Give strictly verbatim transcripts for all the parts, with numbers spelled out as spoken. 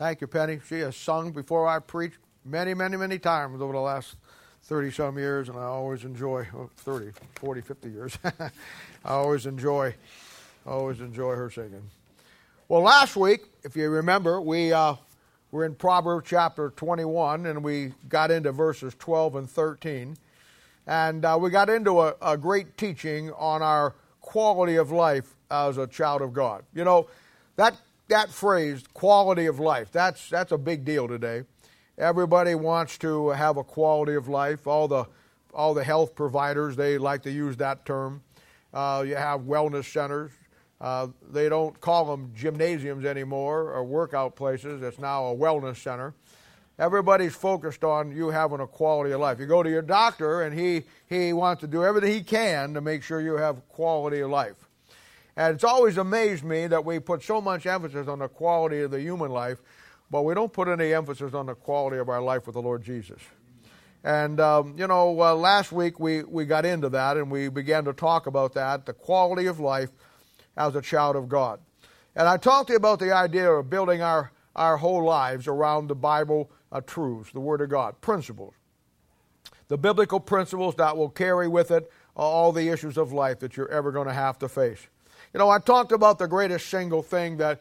Thank you, Penny. She has sung before I preached many, many, many times over the last thirty-some years, and I always enjoy, oh, thirty, forty, fifty years. I always enjoy, always enjoy her singing. Well, last week, if you remember, we uh, were in Proverbs chapter twenty-one, and we got into verses twelve and thirteen, and uh, we got into a, a great teaching on our quality of life as a child of God. You know, that that phrase, quality of life, that's that's a big deal today. Everybody wants to have a quality of life. All the all the health providers, they like to use that term. Uh, you have wellness centers. Uh, they don't call them gymnasiums anymore or workout places. It's now a wellness center. Everybody's focused on you having a quality of life. You go to your doctor, and he, he wants to do everything he can to make sure you have quality of life. And it's always amazed me that we put so much emphasis on the quality of the human life, but we don't put any emphasis on the quality of our life with the Lord Jesus. And, um, you know, uh, last week we, we got into that, and we began to talk about that, the quality of life as a child of God. And I talked to you about the idea of building our, our whole lives around the Bible uh, truths, the Word of God, principles, the biblical principles that will carry with it all the issues of life that you're ever going to have to face. You know, I talked about the greatest single thing that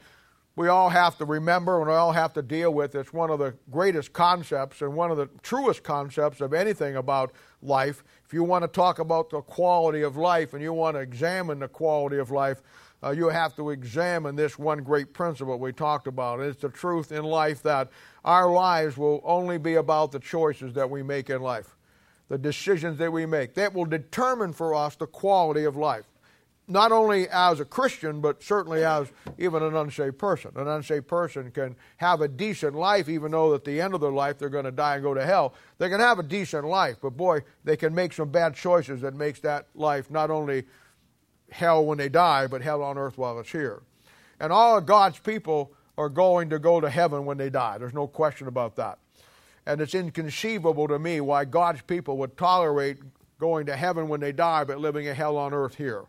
we all have to remember and we all have to deal with. It's one of the greatest concepts and one of the truest concepts of anything about life. If you want to talk about the quality of life and you want to examine the quality of life, uh, you have to examine this one great principle we talked about. It's the truth in life that our lives will only be about the choices that we make in life, the decisions that we make. That will determine for us the quality of life. Not only as a Christian, but certainly as even an unsaved person. An unsaved person can have a decent life, even though at the end of their life they're going to die and go to hell. They can have a decent life, but boy, they can make some bad choices that makes that life not only hell when they die, but hell on earth while it's here. And all of God's people are going to go to heaven when they die. There's no question about that. And it's inconceivable to me why God's people would tolerate going to heaven when they die, but living a hell on earth here.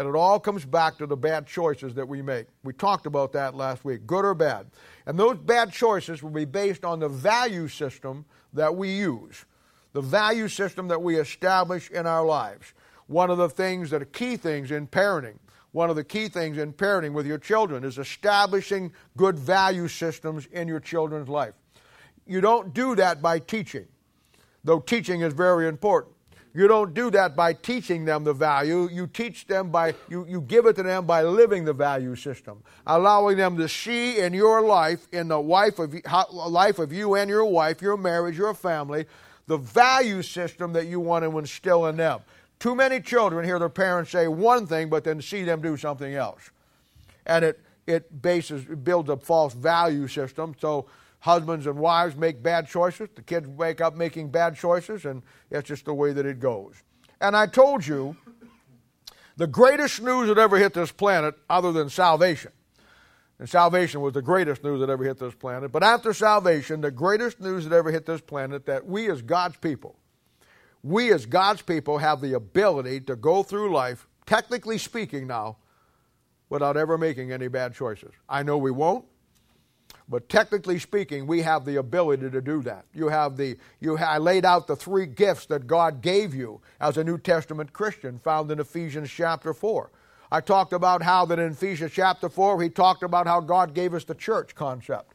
And it all comes back to the bad choices that we make. We talked about that last week, good or bad. And those bad choices will be based on the value system that we use, the value system that we establish in our lives. One of the things that are key things in parenting, one of the key things in parenting with your children is establishing good value systems in your children's life. You don't do that by teaching, though teaching is very important. You don't do that by teaching them the value. You teach them by, you, you give it to them by living the value system, allowing them to see in your life, in the wife of, life of you and your wife, your marriage, your family, the value system that you want to instill in them. Too many children hear their parents say one thing, but then see them do something else. And it, it bases, it builds a false value system. So husbands and wives make bad choices. The kids wake up making bad choices, and that's just the way that it goes. And I told you, the greatest news that ever hit this planet other than salvation, and salvation was the greatest news that ever hit this planet, but after salvation, the greatest news that ever hit this planet that we as God's people, we as God's people have the ability to go through life, technically speaking now, without ever making any bad choices. I know we won't. But technically speaking, we have the ability to do that. You have the, you ha- I laid out the three gifts that God gave you as a New Testament Christian found in Ephesians chapter four. I talked about how that in Ephesians chapter four, he talked about how God gave us the church concept.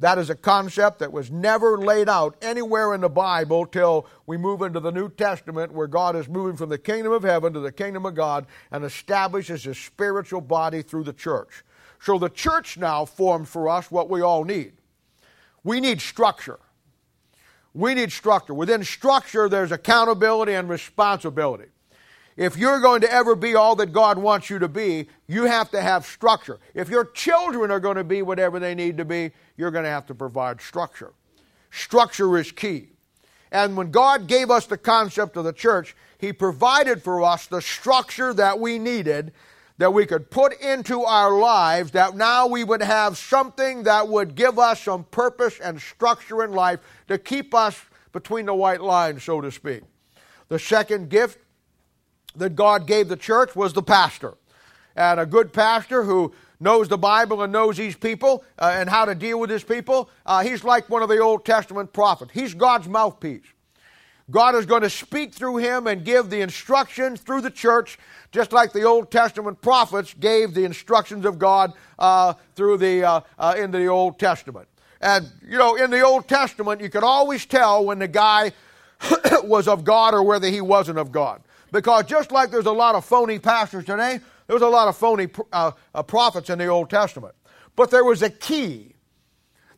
That is a concept that was never laid out anywhere in the Bible till we move into the New Testament where God is moving from the kingdom of heaven to the kingdom of God and establishes his spiritual body through the church. So the church now formed for us what we all need. We need structure. We need structure. Within structure, there's accountability and responsibility. If you're going to ever be all that God wants you to be, you have to have structure. If your children are going to be whatever they need to be, you're going to have to provide structure. Structure is key. And when God gave us the concept of the church, he provided for us the structure that we needed that we could put into our lives, that now we would have something that would give us some purpose and structure in life to keep us between the white lines, so to speak. The second gift that God gave the church was the pastor. And a good pastor who knows the Bible and knows these people uh, and how to deal with his people. Uh, he's like one of the Old Testament prophets. He's God's mouthpiece. God is going to speak through him and give the instructions through the church, just like the Old Testament prophets gave the instructions of God uh, through the uh, uh, into the Old Testament. And, you know, in the Old Testament, you could always tell when the guy was of God or whether he wasn't of God. Because just like there's a lot of phony pastors today, there was a lot of phony uh, uh, prophets in the Old Testament. But there was a key.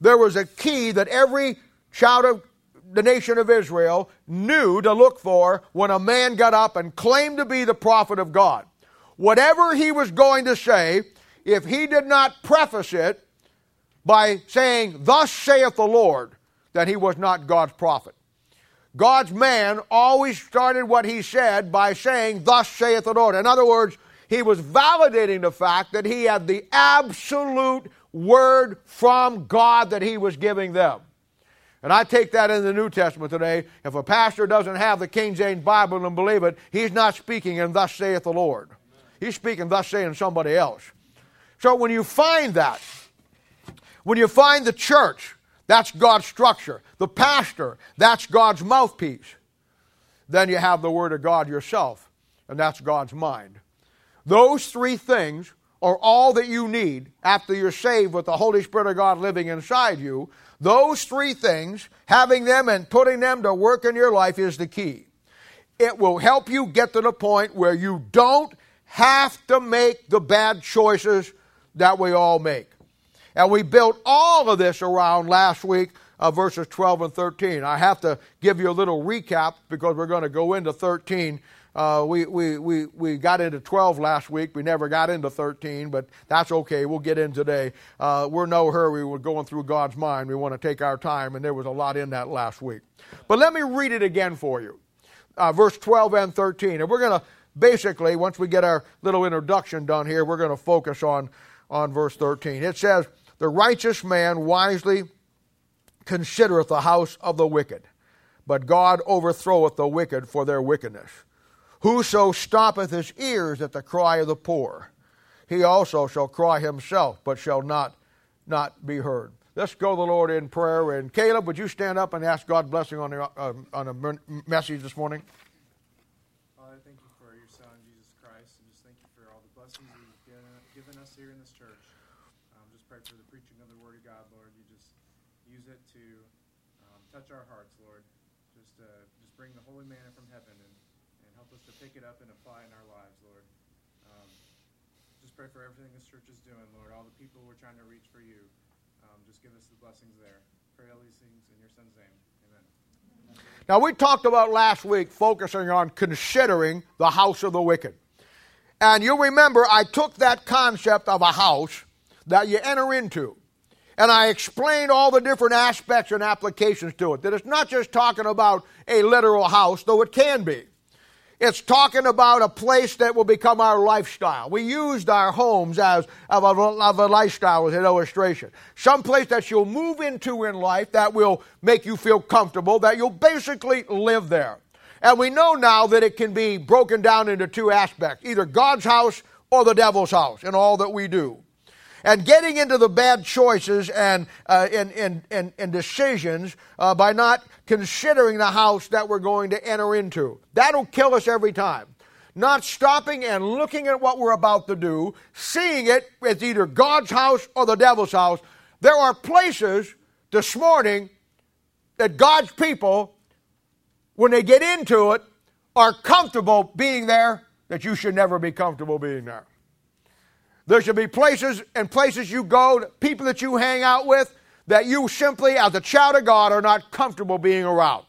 There was a key that every child of the nation of Israel knew to look for when a man got up and claimed to be the prophet of God. Whatever he was going to say, if he did not preface it by saying, "Thus saith the Lord," then he was not God's prophet. God's man always started what he said by saying, "Thus saith the Lord." In other words, he was validating the fact that he had the absolute word from God that he was giving them. And I take that in the New Testament today. If a pastor doesn't have the King James Bible and believe it, he's not speaking in "Thus saith the Lord." He's speaking "Thus saying" somebody else. So when you find that, when you find the church, that's God's structure. The pastor, that's God's mouthpiece. Then you have the Word of God yourself, and that's God's mind. Those three things are all that you need after you're saved with the Holy Spirit of God living inside you. Those three things, having them and putting them to work in your life is the key. It will help you get to the point where you don't have to make the bad choices that we all make. And we built all of this around last week, uh, verses twelve and thirteen. I have to give you a little recap because we're going to go into thirteen. Uh, we, we, we, we got into twelve last week. We never got into thirteen, but that's okay. We'll get in today. Uh, we're no hurry. We're going through God's mind. We want to take our time, and there was a lot in that last week. But let me read it again for you, uh, verse twelve and thirteen. And we're going to basically, once we get our little introduction done here, we're going to focus on, on verse thirteen. It says, "The righteous man wisely considereth the house of the wicked, but God overthroweth the wicked for their wickedness. Whoso stoppeth his ears at the cry of the poor, he also shall cry himself, but shall not, not be heard." Let's go to the Lord in prayer. And Caleb, would you stand up and ask God's blessing on the, uh, on a message this morning? Father, thank you for your Son, Jesus Christ, and just thank you for all the blessings you've given us here in this church. For the preaching of the Word of God, Lord, you just use it to um, touch our hearts, Lord. Just uh, just bring the holy manna from heaven and, and help us to pick it up and apply it in our lives, Lord. Um, just pray for everything this church is doing, Lord. All the people we're trying to reach for you. Um, just give us the blessings there. Pray all these things in your Son's name. Amen. Now, we talked about last week focusing on considering the house of the wicked. And you'll remember I took that concept of a house that you enter into. And I explained all the different aspects and applications to it. That it's not just talking about a literal house, though it can be. It's talking about a place that will become our lifestyle. We used our homes as of a, of a lifestyle as an illustration. Some place that you'll move into in life that will make you feel comfortable, that you'll basically live there. And we know now that it can be broken down into two aspects, either God's house or the devil's house in all that we do. And getting into the bad choices and uh, and, and, and, and decisions uh, by not considering the house that we're going to enter into. That'll kill us every time. Not stopping and looking at what we're about to do, seeing it as either God's house or the devil's house. There are places this morning that God's people, when they get into it, are comfortable being there that you should never be comfortable being there. There should be places and places you go, people that you hang out with, that you simply, as a child of God, are not comfortable being around.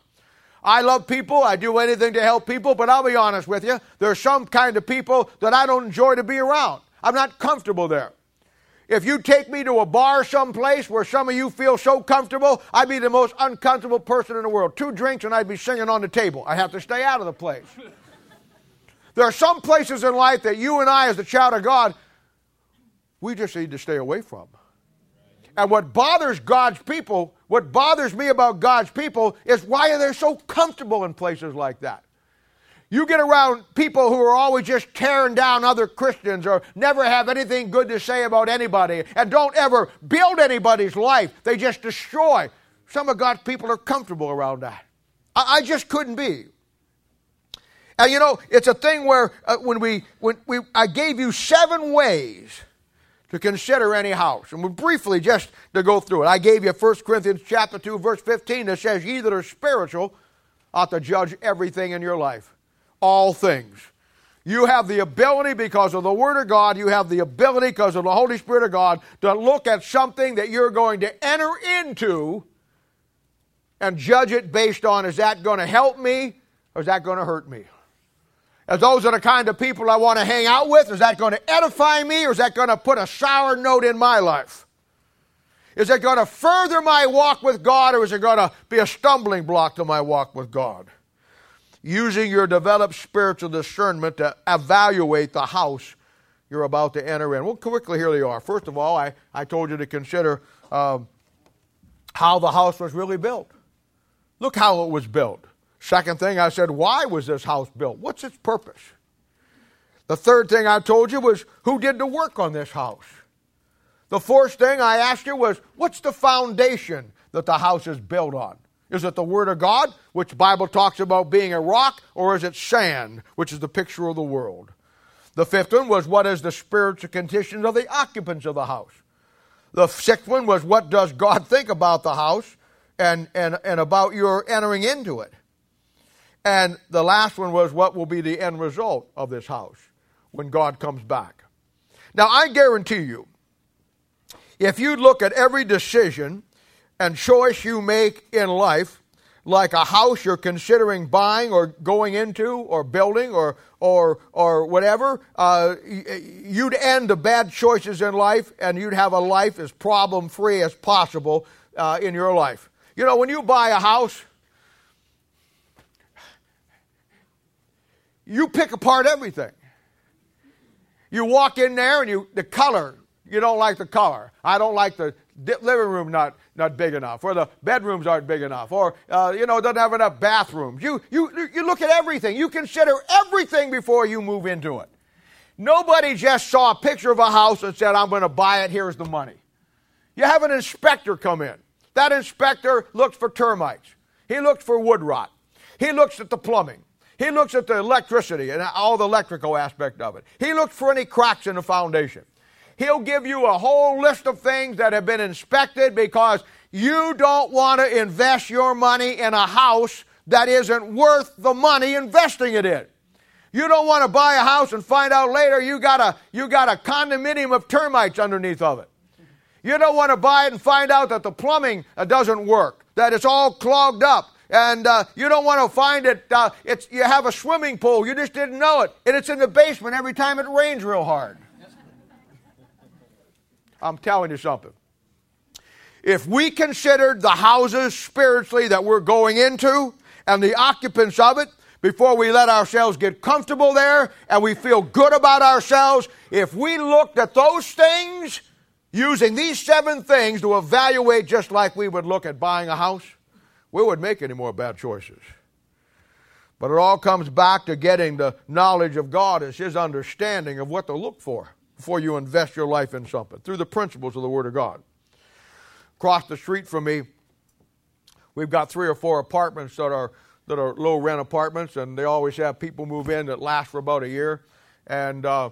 I love people. I do anything to help people, but I'll be honest with you. There are some kind of people that I don't enjoy to be around. I'm not comfortable there. If you take me to a bar someplace where some of you feel so comfortable, I'd be the most uncomfortable person in the world. Two drinks and I'd be singing on the table. I'd have to stay out of the place. There are some places in life that you and I, as the child of God, we just need to stay away from. And what bothers God's people, what bothers me about God's people is why are they so comfortable in places like that? You get around people who are always just tearing down other Christians or never have anything good to say about anybody and don't ever build anybody's life. They just destroy. Some of God's people are comfortable around that. I, I just couldn't be. And you know, it's a thing where uh, when we, when we, I gave you seven ways to consider any house. And we briefly just to go through it. I gave you First Corinthians chapter two, verse fifteen that says, ye that are spiritual ought to judge everything in your life, all things. You have the ability because of the Word of God, you have the ability because of the Holy Spirit of God to look at something that you're going to enter into and judge it based on, is that going to help me or is that going to hurt me? As those are the kind of people I want to hang out with, is that going to edify me or is that going to put a sour note in my life? Is it going to further my walk with God or is it going to be a stumbling block to my walk with God? Using your developed spiritual discernment to evaluate the house you're about to enter in. Well, quickly, here they are. First of all, I, I told you to consider um, how the house was really built. Look how it was built. Second thing, I said, why was this house built? What's its purpose? The third thing I told you was, who did the work on this house? The fourth thing I asked you was, what's the foundation that the house is built on? Is it the Word of God, which the Bible talks about being a rock, or is it sand, which is the picture of the world? The fifth one was, what is the spiritual condition of the occupants of the house? The sixth one was, what does God think about the house and, and, and about your entering into it? And the last one was, what will be the end result of this house when God comes back? Now, I guarantee you, if you look at every decision and choice you make in life, like a house you're considering buying or going into or building or or or whatever, uh, you'd end the bad choices in life and you'd have a life as problem-free as possible uh, in your life. You know, when you buy a house, you pick apart everything. You walk in there and you the color. You don't like the color. I don't like the living room not, not big enough, or the bedrooms aren't big enough, or, uh, you know, doesn't have enough bathrooms. You, you, you look at everything. You consider everything before you move into it. Nobody just saw a picture of a house and said, I'm going to buy it, here's the money. You have an inspector come in. That inspector looks for termites. He looks for wood rot. He looks at the plumbing. He looks at the electricity and all the electrical aspect of it. He looks for any cracks in the foundation. He'll give you a whole list of things that have been inspected because you don't want to invest your money in a house that isn't worth the money investing it in. You don't want to buy a house and find out later you got a, you got a condominium of termites underneath of it. You don't want to buy it and find out that the plumbing doesn't work, that it's all clogged up. And uh, you don't want to find it, uh, it's, you have a swimming pool, you just didn't know it. And it's in the basement every time it rains real hard. I'm telling you something. If we considered the houses spiritually that we're going into and the occupants of it before we let ourselves get comfortable there and we feel good about ourselves, if we looked at those things using these seven things to evaluate just like we would look at buying a house, we wouldn't make any more bad choices. But it all comes back to getting the knowledge of God as His understanding of what to look for before you invest your life in something, through the principles of the Word of God. Across the street from me, we've got three or four apartments that are that are low-rent apartments, and they always have people move in that last for about a year, and uh,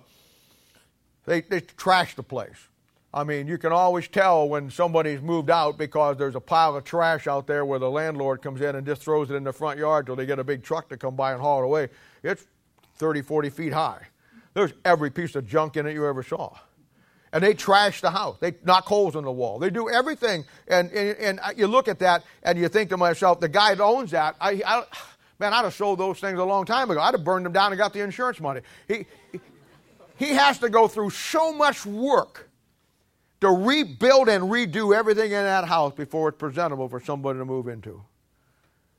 they, they trash the place. I mean, you can always tell when somebody's moved out because there's a pile of trash out there where the landlord comes in and just throws it in the front yard till they get a big truck to come by and haul it away. It's thirty, forty feet high. There's every piece of junk in it you ever saw. And they trash the house. They knock holes in the wall. They do everything. And, and, and you look at that and you think to myself, the guy that owns that, I, I, man, I'd have sold those things a long time ago. I'd have burned them down and got the insurance money. He, he has to go through so much work to rebuild and redo everything in that house before it's presentable for somebody to move into.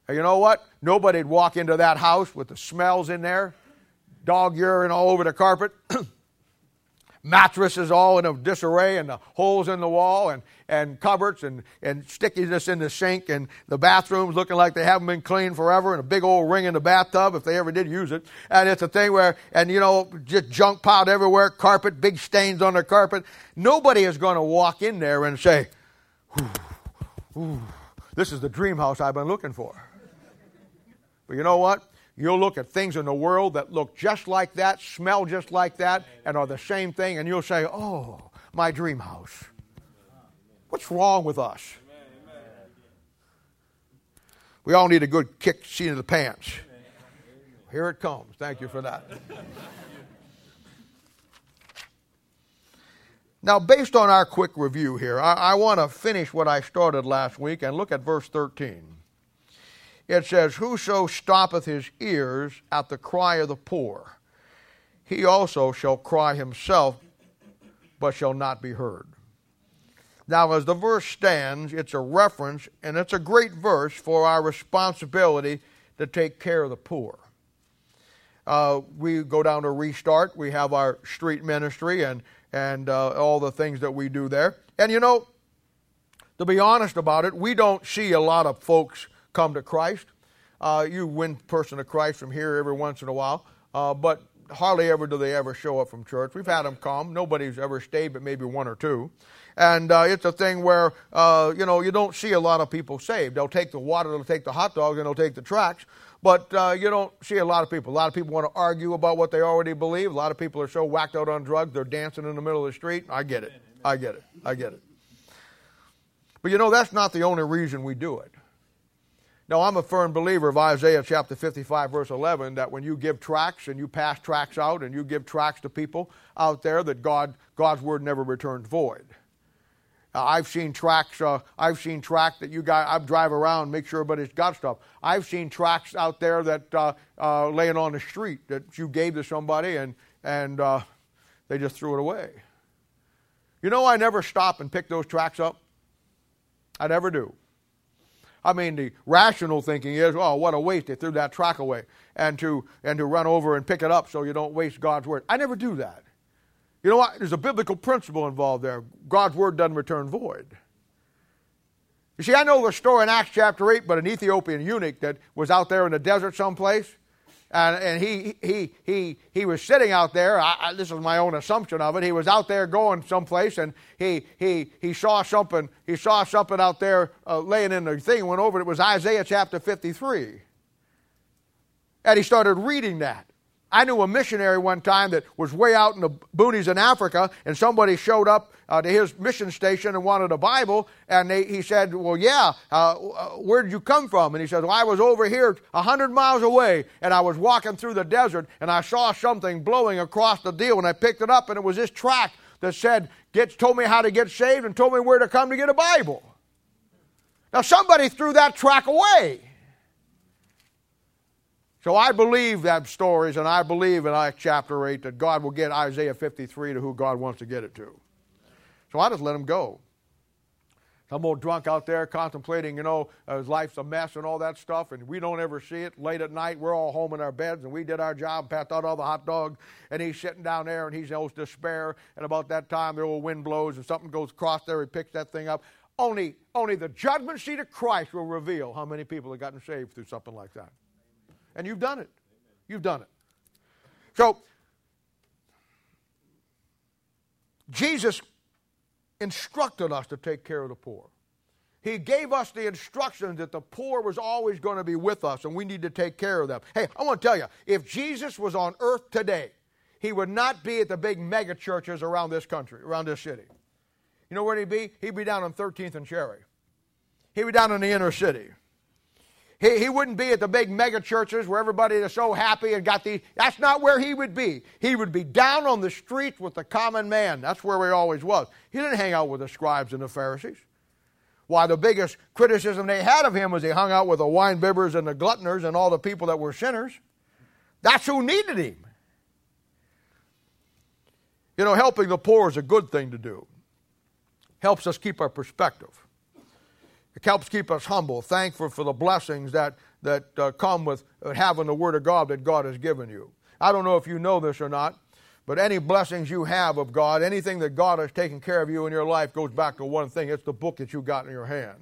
And you know what? Nobody would walk into that house with the smells in there. Dog urine all over the carpet. mattresses all in a disarray and the holes in the wall and, and cupboards and, and stickiness in the sink and the bathrooms looking like they haven't been cleaned forever and a big old ring in the bathtub if they ever did use it. And it's a thing where, and you know, just junk piled everywhere, carpet, big stains on the carpet. Nobody is going to walk in there and say, ooh, ooh, this is the dream house I've been looking for. But you know what? You'll look at things in the world that look just like that, smell just like that, and are the same thing, and you'll say, oh, my dream house. What's wrong with us? We all need a good kick seat of the pants. Here it comes. Thank you for that. Now, based on our quick review here, I, I want to finish what I started last week and look at verse thirteen. It says, whoso stoppeth his ears at the cry of the poor, he also shall cry himself, but shall not be heard. Now, as the verse stands, it's a reference, and it's a great verse for our responsibility to take care of the poor. Uh, we go down to Restart. We have our street ministry and, and uh, all the things that we do there. And, you know, to be honest about it, we don't see a lot of folks come to Christ. Uh, you win person to Christ from here every once in a while, uh, but hardly ever do they ever show up from church. We've had them come. Nobody's ever stayed but maybe one or two. And uh, it's a thing where, uh, you know, you don't see a lot of people saved. They'll take the water, they'll take the hot dogs, and they'll take the tracts, but uh, you don't see a lot of people. A lot of people want to argue about what they already believe. A lot of people are so whacked out on drugs, they're dancing in the middle of the street. I get it. I get it. I get it. But, you know, that's not the only reason we do it. No, I'm a firm believer of Isaiah chapter fifty-five, verse eleven, that when you give tracts and you pass tracts out and you give tracts to people out there, that God, God's word never returns void. Uh, I've seen tracts. Uh, I've seen tracts that you guys. I drive around, make sure everybody's got stuff. I've seen tracts out there that uh, uh, laying on the street that you gave to somebody and and uh, they just threw it away. You know, I never stop and pick those tracts up. I never do. I mean, the rational thinking is, oh, what a waste. They threw that track away. And to and to run over and pick it up so you don't waste God's word. I never do that. You know what? There's a biblical principle involved there. God's word doesn't return void. You see, I know the story in Acts chapter eight, but an Ethiopian eunuch that was out there in the desert someplace, and, and he, he, he, he was sitting out there. I, I, this is my own assumption of it. He was out there going someplace, and he, he, he saw something. He saw something out there uh, laying in the thing. Went over. It was Isaiah chapter fifty-three, and he started reading that. I knew a missionary one time that was way out in the boonies in Africa, and somebody showed up uh, to his mission station and wanted a Bible, and they, he said, well, yeah, uh, where did you come from? And he said, well, I was over here one hundred miles away, and I was walking through the desert, and I saw something blowing across the deal, and I picked it up, and it was this tract that said, "Gets told me how to get saved and told me where to come to get a Bible." Now, somebody threw that tract away. So I believe that stories, and I believe in Acts chapter eight that God will get Isaiah fifty-three to who God wants to get it to. So I just let him go. Some old drunk out there contemplating, you know, uh, his life's a mess and all that stuff, and we don't ever see it. Late at night, we're all home in our beds, and we did our job, passed out all the hot dogs, and he's sitting down there, and he's in despair, and about that time, the old wind blows, and something goes across there, he picks that thing up. Only, only the judgment seat of Christ will reveal how many people have gotten saved through something like that. And you've done it. You've done it. So, Jesus instructed us to take care of the poor. He gave us the instruction that the poor was always going to be with us, and we need to take care of them. Hey, I want to tell you, if Jesus was on earth today, he would not be at the big mega churches around this country, around this city. You know where he'd be? He'd be down on thirteenth and Cherry. He'd be down in the inner city. He, he wouldn't be at the big mega churches where everybody is so happy and got these. That's not where he would be. He would be down on the street with the common man. That's where he always was. He didn't hang out with the scribes and the Pharisees. Why, the biggest criticism they had of him was he hung out with the winebibbers and the gluttoners and all the people that were sinners. That's who needed him. You know, helping the poor is a good thing to do. Helps us keep our perspective. It helps keep us humble, thankful for the blessings that, that uh, come with having the Word of God that God has given you. I don't know if you know this or not, But any blessings you have of God, anything that God has taken care of you in your life goes back to one thing. It's the book that you got in your hand.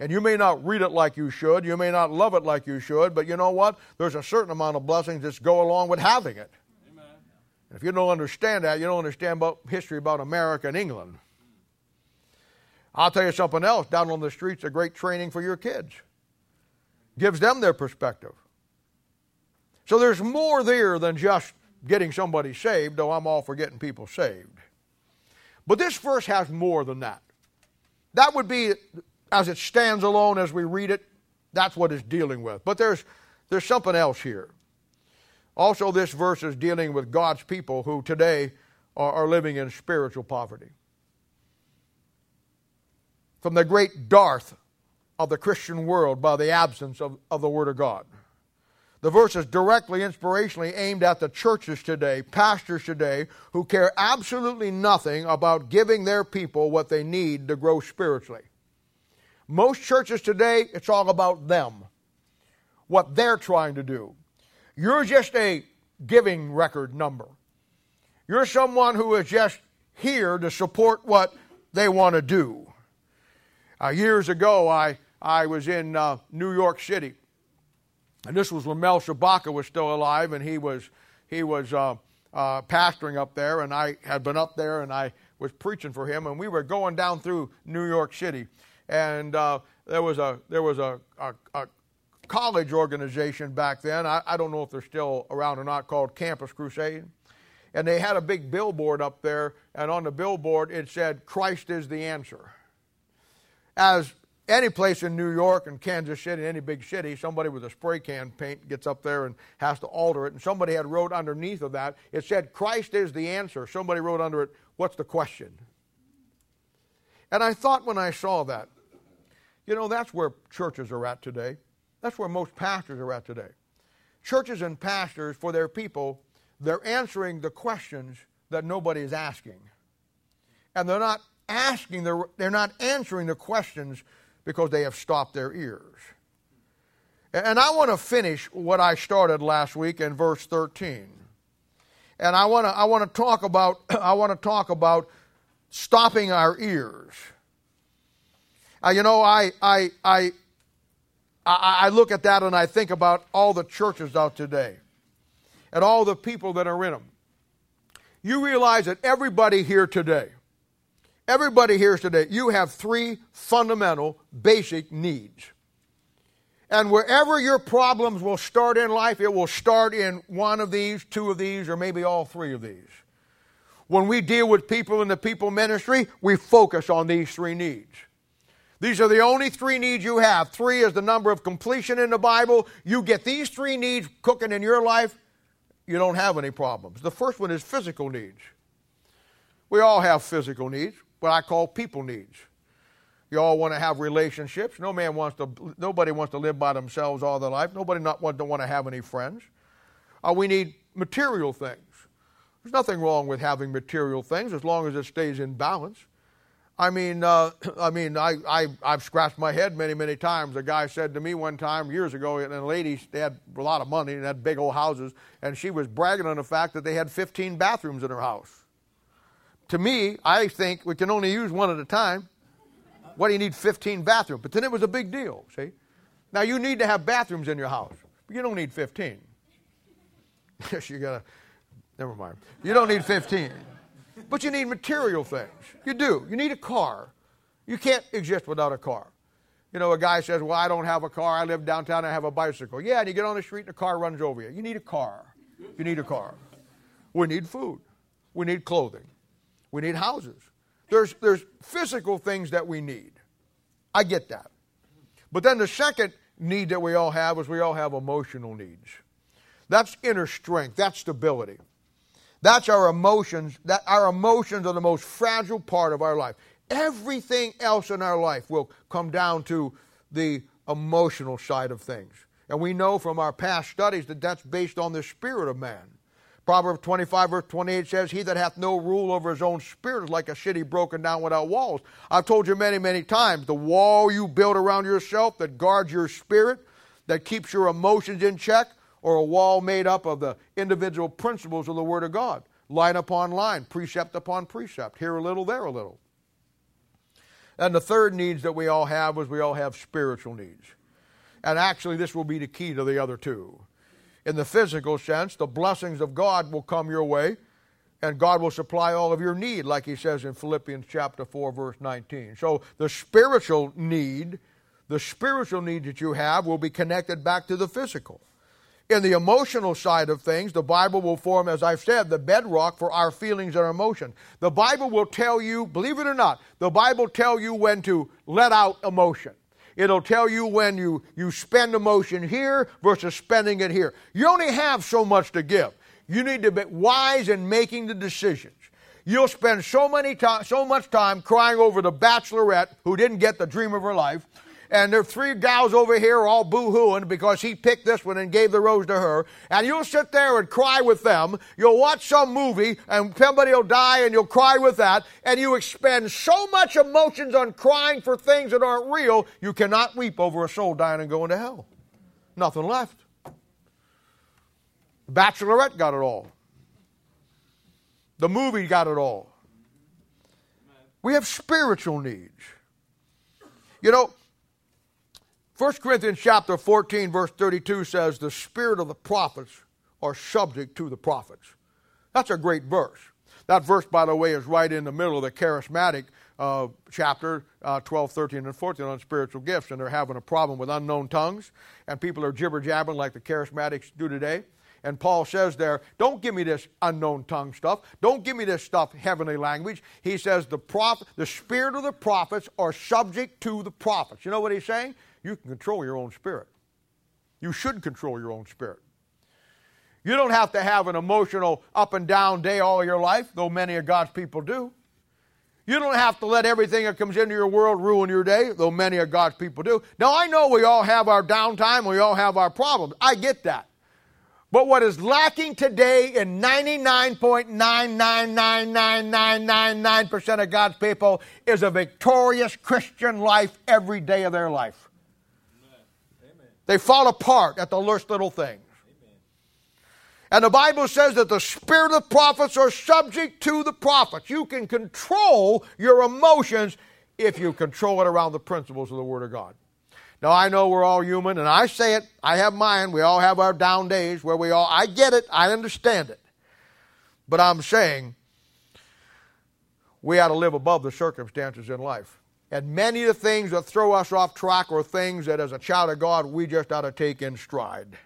And you may not read it like you should. You may not love it like you should. But you know what? There's a certain amount of blessings that go along with having it. Amen. If you don't understand that, you don't understand about history about America and England. I'll tell you something else. Down on the streets, a great training for your kids. Gives them their perspective. So there's more there than just getting somebody saved, though I'm all for getting people saved. But this verse has more than that. That would be... as it stands alone as we read it, that's what it's dealing with. But there's, there's something else here. Also, this verse is dealing with God's people who today are, are living in spiritual poverty. From the great dearth of the Christian world by the absence of, of the Word of God. The verse is directly, inspirationally aimed at the churches today, pastors today, who care absolutely nothing about giving their people what they need to grow spiritually. Most churches today, it's all about them, what they're trying to do. You're just a giving record number. You're someone who is just here to support what they want to do. Uh, years ago, I, I was in uh, New York City, and this was when Mel Shabaka was still alive, and he was, he was uh, uh, pastoring up there, and I had been up there, and I was preaching for him, and we were going down through New York City. And uh, there was a there was a, a, a college organization back then. I, I don't know if they're still around or not, called Campus Crusade. And they had a big billboard up there, and on the billboard it said, "Christ is the answer." As any place in New York and Kansas City, any big city, somebody with a spray can paint gets up there and has to alter it. And somebody had wrote underneath of that, it said, "Christ is the answer." Somebody wrote under it, "What's the question?" And I thought when I saw that, you know, that's where churches are at today. That's where most pastors are at today. Churches and pastors, for their people, they're answering the questions that nobody is asking. And they're not asking, the, they're not answering the questions because they have stopped their ears. And I want to finish what I started last week in verse thirteen. And I want to I want to talk about I want to talk about stopping our ears. Uh, you know, I, I I I look at that and I think about all the churches out today and all the people that are in them. You realize that everybody here today, everybody here today, you have three fundamental basic needs. And wherever your problems will start in life, it will start in one of these, two of these, or maybe all three of these. When we deal with people in the people ministry, we focus on these three needs. These are the only three needs you have. Three is the number of completion in the Bible. You get these three needs cooking in your life, you don't have any problems. The first one is physical needs. We all have physical needs, what I call people needs. You all want to have relationships. No man wants to. Nobody wants to live by themselves all their life. Nobody not want, don't want to have any friends. Uh, we need material things. There's nothing wrong with having material things as long as it stays in balance. I mean, uh, I mean, I, I, I've scratched my head many, many times. A guy said to me one time years ago, and a lady, they had a lot of money and had big old houses, and she was bragging on the fact that they had fifteen bathrooms in her house. To me, I think we can only use one at a time. Why do you need fifteen bathrooms? But then it was a big deal, see? Now, you need to have bathrooms in your house, but you don't need fifteen. You gotta, never mind. You don't need fifteen. But you need material things. You do. You need a car. You can't exist without a car. You know, a guy says, well, I don't have a car. I live downtown. I have a bicycle. Yeah, and you get on the street and a car runs over you. You need a car. You need a car. We need food. We need clothing. We need houses. There's, there's physical things that we need. I get that. But then the second need that we all have is we all have emotional needs. That's inner strength. That's stability. That's our emotions. That our emotions are the most fragile part of our life. Everything else in our life will come down to the emotional side of things. And we know from our past studies that that's based on the spirit of man. Proverbs twenty-five, verse twenty-eight says, he that hath no rule over his own spirit is like a city broken down without walls. I've told you many, many times, the wall you build around yourself that guards your spirit, that keeps your emotions in check, or a wall made up of the individual principles of the Word of God. line upon line, precept upon precept, here a little, there a little. And the third needs that we all have was we all have spiritual needs. And actually this will be the key to the other two. In the physical sense, the blessings of God will come your way, and God will supply all of your need, like he says in Philippians chapter four, verse nineteen. So the spiritual need, the spiritual need that you have will be connected back to the physical. In the emotional side of things, the Bible will form, as I've said, the bedrock for our feelings and our emotion. The Bible will tell you, believe it or not, the Bible tell you when to let out emotion. It'll tell you when you, you spend emotion here versus spending it here. You only have so much to give. You need to be wise in making the decisions. You'll spend so many time, so much time crying over the bachelorette who didn't get the dream of her life, and there are three gals over here all boo-hooing because he picked this one and gave the rose to her, and you'll sit there and cry with them. You'll watch some movie, and somebody will die, and you'll cry with that, and you expend so much emotions on crying for things that aren't real, you cannot weep over a soul dying and going to hell. Nothing left. The Bachelorette got it all. The movie got it all. We have spiritual needs. You know, First Corinthians chapter fourteen, verse thirty-two says, the spirit of the prophets are subject to the prophets. That's a great verse. That verse, by the way, is right in the middle of the charismatic uh, chapter uh, twelve, thirteen, and fourteen on spiritual gifts, and they're having a problem with unknown tongues, and people are jibber-jabbing like the charismatics do today. And Paul says there, don't give me this unknown tongue stuff. Don't give me this stuff, heavenly language. He says the prof- the spirit of the prophets are subject to the prophets. You know what he's saying? You can control your own spirit. You should control your own spirit. You don't have to have an emotional up and down day all your life, though many of God's people do. You don't have to let everything that comes into your world ruin your day, though many of God's people do. Now, I know we all have our downtime. We all have our problems. I get that. But what is lacking today in ninety-nine point nine nine nine nine nine nine nine percent of God's people is a victorious Christian life every day of their life. Amen. They fall apart at the worst little things. Amen. And the Bible says that the spirit of the prophets are subject to the prophets. You can control your emotions if you control it around the principles of the Word of God. Now, I know we're all human, and I say it. I have mine. We all have our down days where we all, I get it. I understand it. But I'm saying we ought to live above the circumstances in life. And many of the things that throw us off track are things that as a child of God, we just ought to take in stride.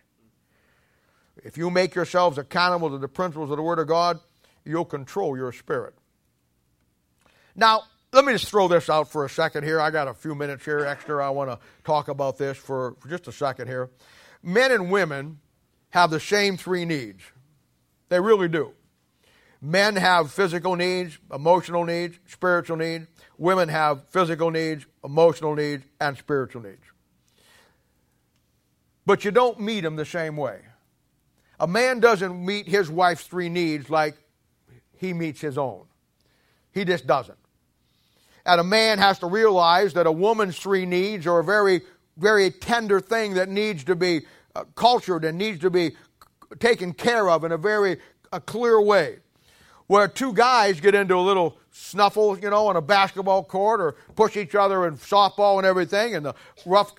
If you make yourselves accountable to the principles of the Word of God, you'll control your spirit. Now, let me just throw this out for a second here. I got a few minutes here extra. I want to talk about this for just a second here. Men and women have the same three needs. They really do. Men have physical needs, emotional needs, spiritual needs. Women have physical needs, emotional needs, and spiritual needs. But you don't meet them the same way. A man doesn't meet his wife's three needs like he meets his own. He just doesn't. And a man has to realize that a woman's three needs are a very, very tender thing that needs to be uh, cultured and needs to be c- taken care of in a very a clear way. Where two guys get into a little snuffle, you know, on a basketball court or push each other in softball and everything, and the rough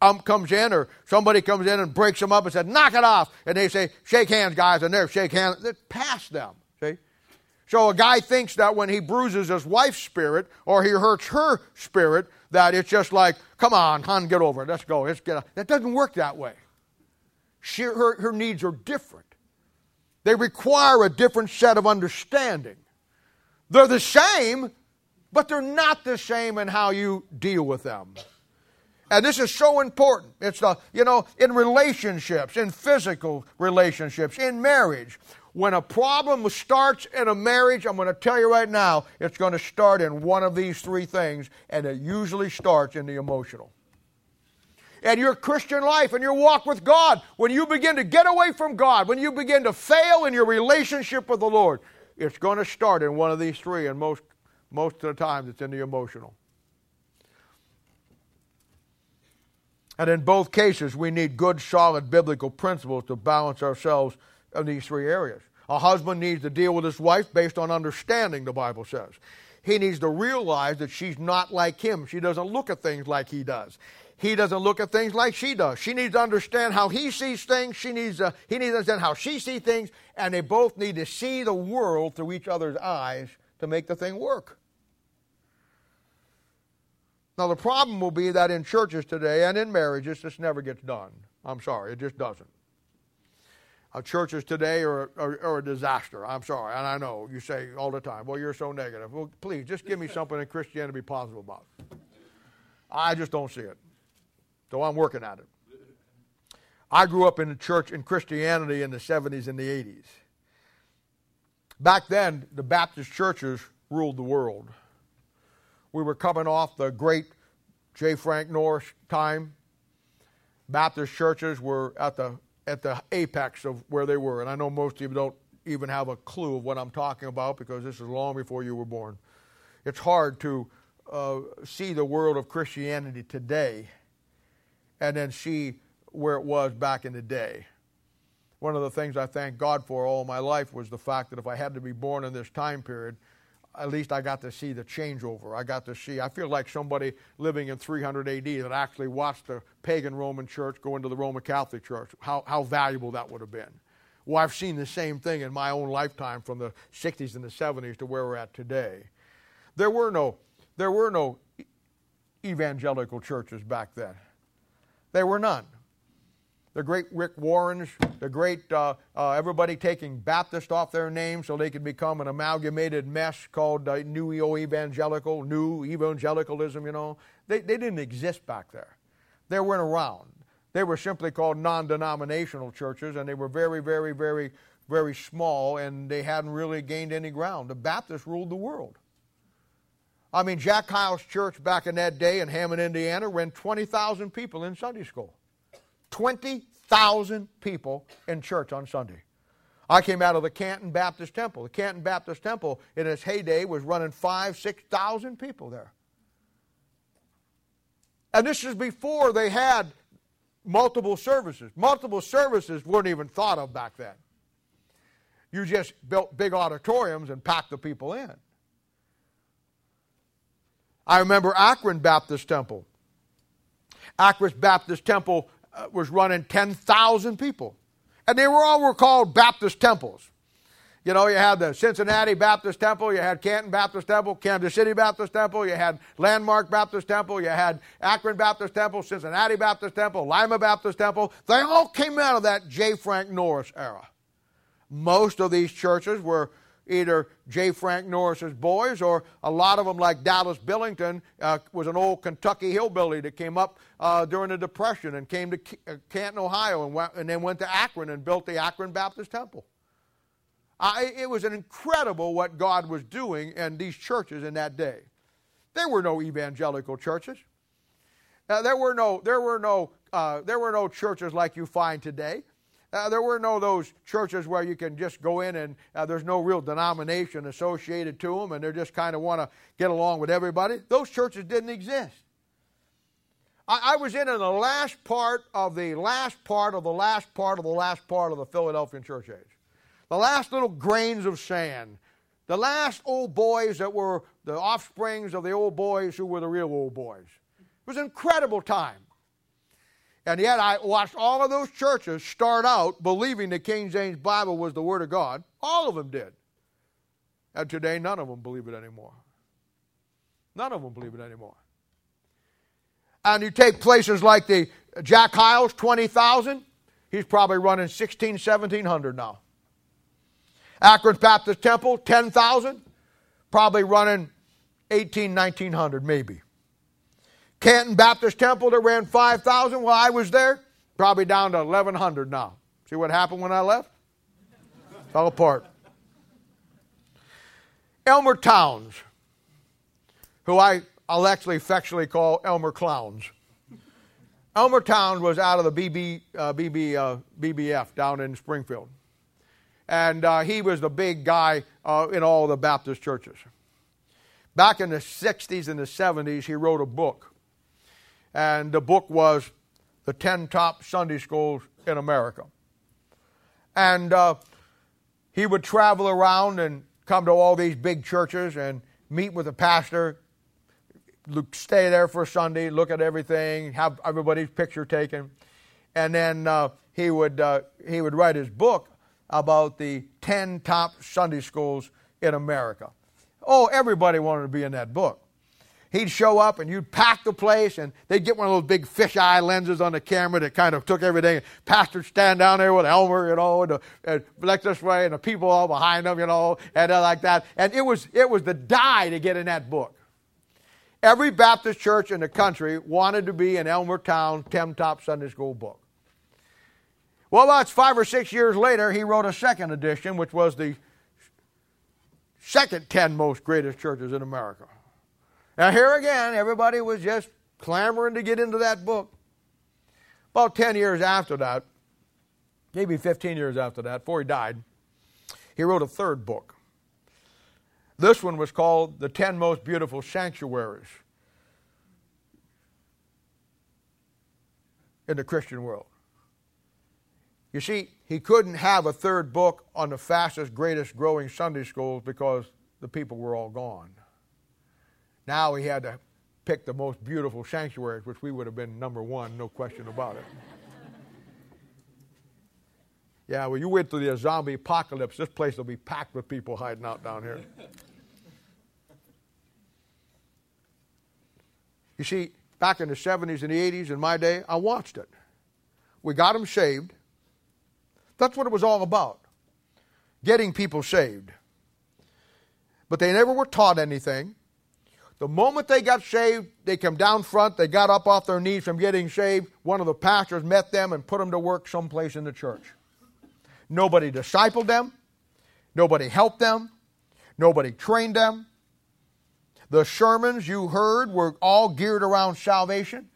ump comes in or somebody comes in and breaks them up and says, knock it off. And they say, shake hands, guys, and they're shake hands. They pass them, see? So a guy thinks that when he bruises his wife's spirit or he hurts her spirit, that it's just like, come on, hon, get over it. Let's go. Let's get that doesn't work that way. She, her, her needs are different. They require a different set of understanding. They're the same, but they're not the same in how you deal with them. And this is so important. It's the, you know, in relationships, in physical relationships, in marriage. When a problem starts in a marriage, I'm going to tell you right now, it's going to start in one of these three things, and it usually starts in the emotional. And your Christian life and your walk with God, when you begin to get away from God, when you begin to fail in your relationship with the Lord, it's going to start in one of these three, and most, most of the time it's in the emotional. And in both cases, we need good, solid biblical principles to balance ourselves in these three areas. A husband needs to deal with his wife based on understanding, the Bible says. He needs to realize that she's not like him. She doesn't look at things like he does. He doesn't look at things like she does. She needs to understand how he sees things. She needs to, he needs to understand how she sees things. And they both need to see the world through each other's eyes to make the thing work. Now, the problem will be that in churches today and in marriages, this never gets done. I'm sorry, it just doesn't. Our churches today are, are, are a disaster. I'm sorry, and I know you say all the time, well, you're so negative. Well, please, just give me something in Christianity to be positive about. I just don't see it, so I'm working at it. I grew up in the church in Christianity in the seventies and the eighties. Back then, the Baptist churches ruled the world. We were coming off the great J. Frank Norris time. Baptist churches were at the at the apex of where they were. And I know most of you don't even have a clue of what I'm talking about because this is long before you were born. It's hard to uh, see the world of Christianity today and then see where it was back in the day. One of the things I thank God for all my life was the fact that if I had to be born in this time period, at least I got to see the changeover. I got to see, I feel like somebody living in three hundred A D that actually watched the pagan Roman church go into the Roman Catholic church, how, how valuable that would have been. Well, I've seen the same thing in my own lifetime from the sixties and the seventies to where we're at today. There were no, there were no evangelical churches back then. There were none. The great Rick Warrens, the great uh, uh, everybody taking Baptist off their name so they could become an amalgamated mess called uh, New Evangelical, New Evangelicalism, you know. They, they didn't exist back there. They weren't around. They were simply called non-denominational churches, and they were very, very, very, very small, and they hadn't really gained any ground. The Baptists ruled the world. I mean, Jack Hiles Church back in that day in Hammond, Indiana, ran twenty thousand people in Sunday school. twenty thousand people in church on Sunday. I came out of the Canton Baptist Temple. The Canton Baptist Temple in its heyday was running five, six thousand people there. And this is before they had multiple services. Multiple services weren't even thought of back then. You just built big auditoriums and packed the people in. I remember Akron Baptist Temple. Akron Baptist Temple was running ten thousand people. And they were all were called Baptist temples. You know, you had the Cincinnati Baptist Temple, you had Canton Baptist Temple, Kansas City Baptist Temple, you had Landmark Baptist Temple, you had Akron Baptist Temple, Cincinnati Baptist Temple, Lima Baptist Temple. They all came out of that J. Frank Norris era. Most of these churches were either J. Frank Norris's boys, or a lot of them, like Dallas Billington, uh, was an old Kentucky hillbilly that came up uh, during the Depression and came to C- uh, Canton, Ohio, and, went, and then went to Akron and built the Akron Baptist Temple. I, it was an incredible what God was doing in these churches in that day. There were no evangelical churches. Uh, there were no there were no uh, there were no churches like you find today. Uh, there were no those churches where you can just go in and uh, there's no real denomination associated to them and they just kind of want to get along with everybody. Those churches didn't exist. I, I was in, in the last part of the last part of the last part of the last part of the Philadelphian church age. The last little grains of sand. The last old boys that were the offsprings of the old boys who were the real old boys. It was an incredible time. And yet I watched all of those churches start out believing the King James Bible was the Word of God. All of them did. And today none of them believe it anymore. None of them believe it anymore. And you take places like the Jack Hiles, twenty thousand. He's probably running sixteen, seventeen hundred now. Akron Baptist Temple, ten thousand. Probably running eighteen, nineteen hundred maybe. Canton Baptist Temple that ran five thousand while I was there, probably down to eleven hundred now. See what happened when I left? Fell apart. Elmer Towns, who I, I'll actually affectionately call Elmer Clowns. Elmer Towns was out of the B B, uh, B B, uh, B B F down in Springfield. And uh, he was the big guy uh, in all the Baptist churches. Back in the sixties and the seventies, he wrote a book. And the book was The ten Top Sunday Schools in America. And uh, he would travel around and come to all these big churches and meet with a pastor, look, stay there for Sunday, look at everything, have everybody's picture taken, and then uh, he would uh, he would write his book about the ten top Sunday schools in America. Oh, everybody wanted to be in that book. He'd show up and you'd pack the place, and they'd get one of those big fisheye lenses on the camera that kind of took everything. Pastor'd stand down there with Elmer, you know, and, the, and like this way, and the people all behind him, you know, and like that. And it was it was the die to get in that book. Every Baptist church in the country wanted to be in Elmer Towns' ten Top Sunday School book. Well, about five or six years later, he wrote a second edition, which was the second ten most greatest churches in America. Now, here again, everybody was just clamoring to get into that book. About ten years after that, maybe fifteen years after that, before he died, he wrote a third book. This one was called The ten Most Beautiful Sanctuaries in the Christian World. You see, he couldn't have a third book on the fastest, greatest growing Sunday schools because the people were all gone. Now he had to pick the most beautiful sanctuaries, which we would have been number one, no question about it. Yeah, well, you wait through the zombie apocalypse, this place will be packed with people hiding out down here. You see, back in the seventies and the eighties, in my day, I watched it. We got them saved. That's what it was all about, getting people saved. But they never were taught anything. The moment they got saved, they come down front, they got up off their knees from getting saved. One of the pastors met them and put them to work someplace in the church. Nobody discipled them. Nobody helped them. Nobody trained them. The sermons you heard were all geared around salvation.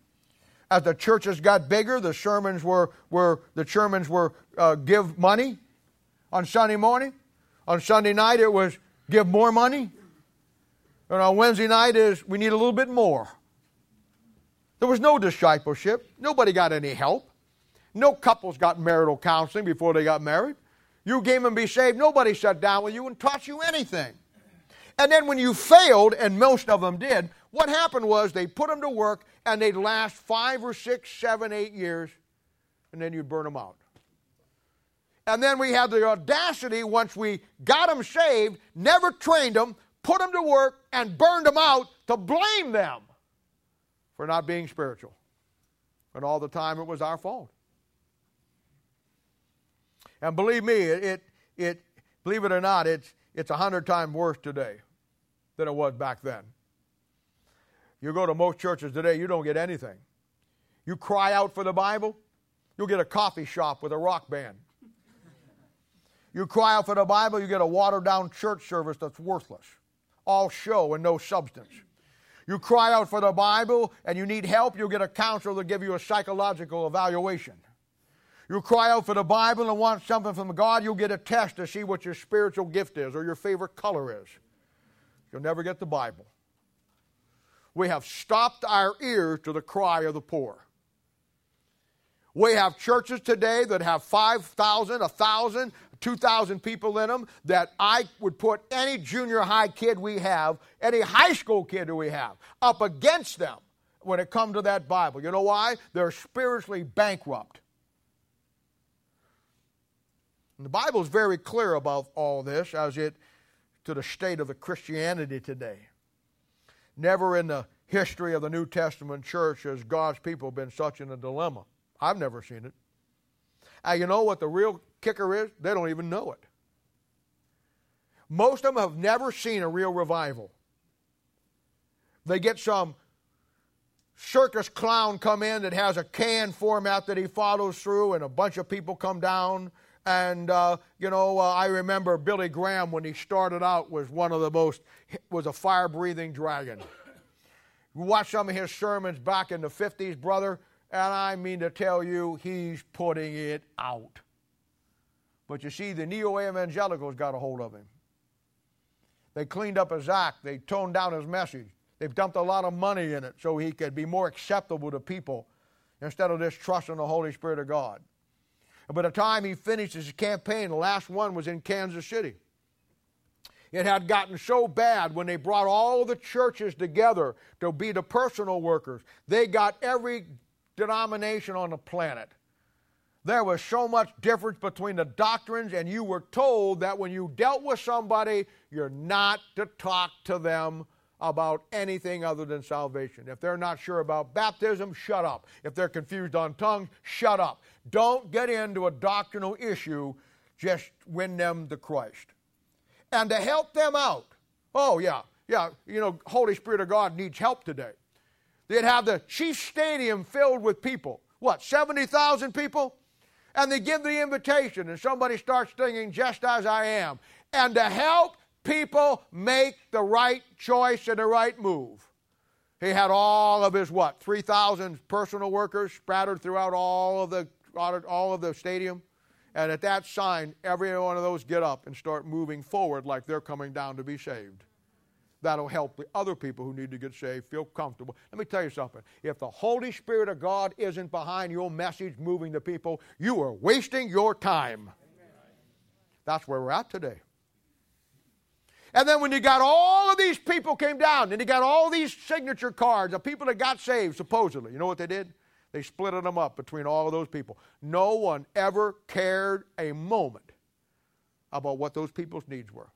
As the churches got bigger, the sermons were, were, the sermons were uh, give money on Sunday morning. On Sunday night, it was give more money. And on Wednesday night is, we need a little bit more. There was no discipleship. Nobody got any help. No couples got marital counseling before they got married. You came and be saved. Nobody sat down with you and taught you anything. And then when you failed, and most of them did, what happened was they put them to work, and they'd last five or six, seven, eight years, and then you'd burn them out. And then we had the audacity, once we got them saved, never trained them, put them to work, and burned them out, to blame them for not being spiritual. And all the time it was our fault. And believe me, it it believe it or not, it's it's a hundred times worse today than it was back then. You go to most churches today, you don't get anything. You cry out for the Bible, you'll get a coffee shop with a rock band. You cry out for the Bible, you get a watered-down church service that's worthless. All show and no substance. You cry out for the Bible and you need help, you'll get a counselor that'll give you a psychological evaluation. You cry out for the Bible and want something from God, you'll get a test to see what your spiritual gift is or your favorite color is. You'll never get the Bible. We have stopped our ear to the cry of the poor. We have churches today that have five thousand, one thousand, two thousand people in them that I would put any junior high kid we have, any high school kid we have, up against them when it comes to that Bible. You know why? They're spiritually bankrupt. And the Bible is very clear about all this as it to the state of the Christianity today. Never in the history of the New Testament church has God's people been such in a dilemma. I've never seen it. And you know what the real kicker is? They don't even know it. Most of them have never seen a real revival. They get some circus clown come in that has a canned format that he follows through, and a bunch of people come down. And, uh, you know, uh, I remember Billy Graham when he started out was one of the most, was a fire-breathing dragon. You watch some of his sermons back in the fifties, brother, and I mean to tell you, he's putting it out. But you see, the neo-evangelicals got a hold of him. They cleaned up his act. They toned down his message. They've dumped a lot of money in it so he could be more acceptable to people instead of just trusting the Holy Spirit of God. by the time he finished his campaign, the last one was in Kansas City. It had gotten so bad when they brought all the churches together to be the personal workers. They got every denomination on the planet. There was so much difference between the doctrines, and you were told that when you dealt with somebody, you're not to talk to them about anything other than salvation. If they're not sure about baptism, shut up. If they're confused on tongues, shut up. Don't get into a doctrinal issue. Just win them to Christ. And to help them out, oh yeah, yeah, you know, Holy Spirit of God needs help today. They'd have the chief stadium filled with people. What, seventy thousand people? And they give the invitation, and somebody starts singing, "Just As I Am." And to help people make the right choice and the right move, he had all of his, what, three thousand personal workers spattered throughout all of the, all of the stadium. And at that sign, every one of those get up and start moving forward like they're coming down to be saved. That'll help the other people who need to get saved feel comfortable. Let me tell you something. If the Holy Spirit of God isn't behind your message moving the people, you are wasting your time. That's where we're at today. And then when you got all of these people came down, and you got all these signature cards of people that got saved, supposedly, you know what they did? They split them up between all of those people. No one ever cared a moment about what those people's needs were.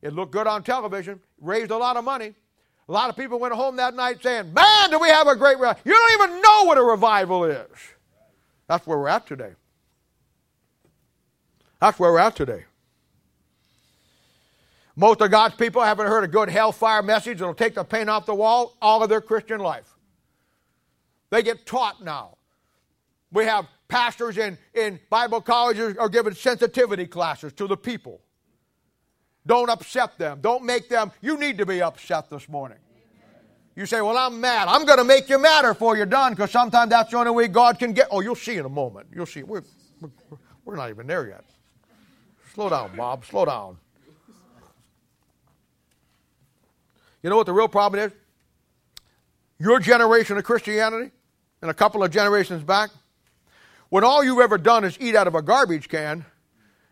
It looked good on television, raised a lot of money. A lot of people went home that night saying, "Man, do we have a great revival." You don't even know what a revival is. That's where we're at today. That's where we're at today. Most of God's people haven't heard a good hellfire message that'll take the paint off the wall all of their Christian life. They get taught now. We have pastors in, in Bible colleges are giving sensitivity classes to the people. Don't upset them. Don't make them. You need to be upset this morning. Amen. You say, "Well, I'm mad." I'm going to make you madder before you're done, because sometimes that's the only way God can get. Oh, you'll see in a moment. You'll see. We're, we're, we're not even there yet. Slow down, Bob. Slow down. You know what the real problem is? Your generation of Christianity, and a couple of generations back, when all you've ever done is eat out of a garbage can,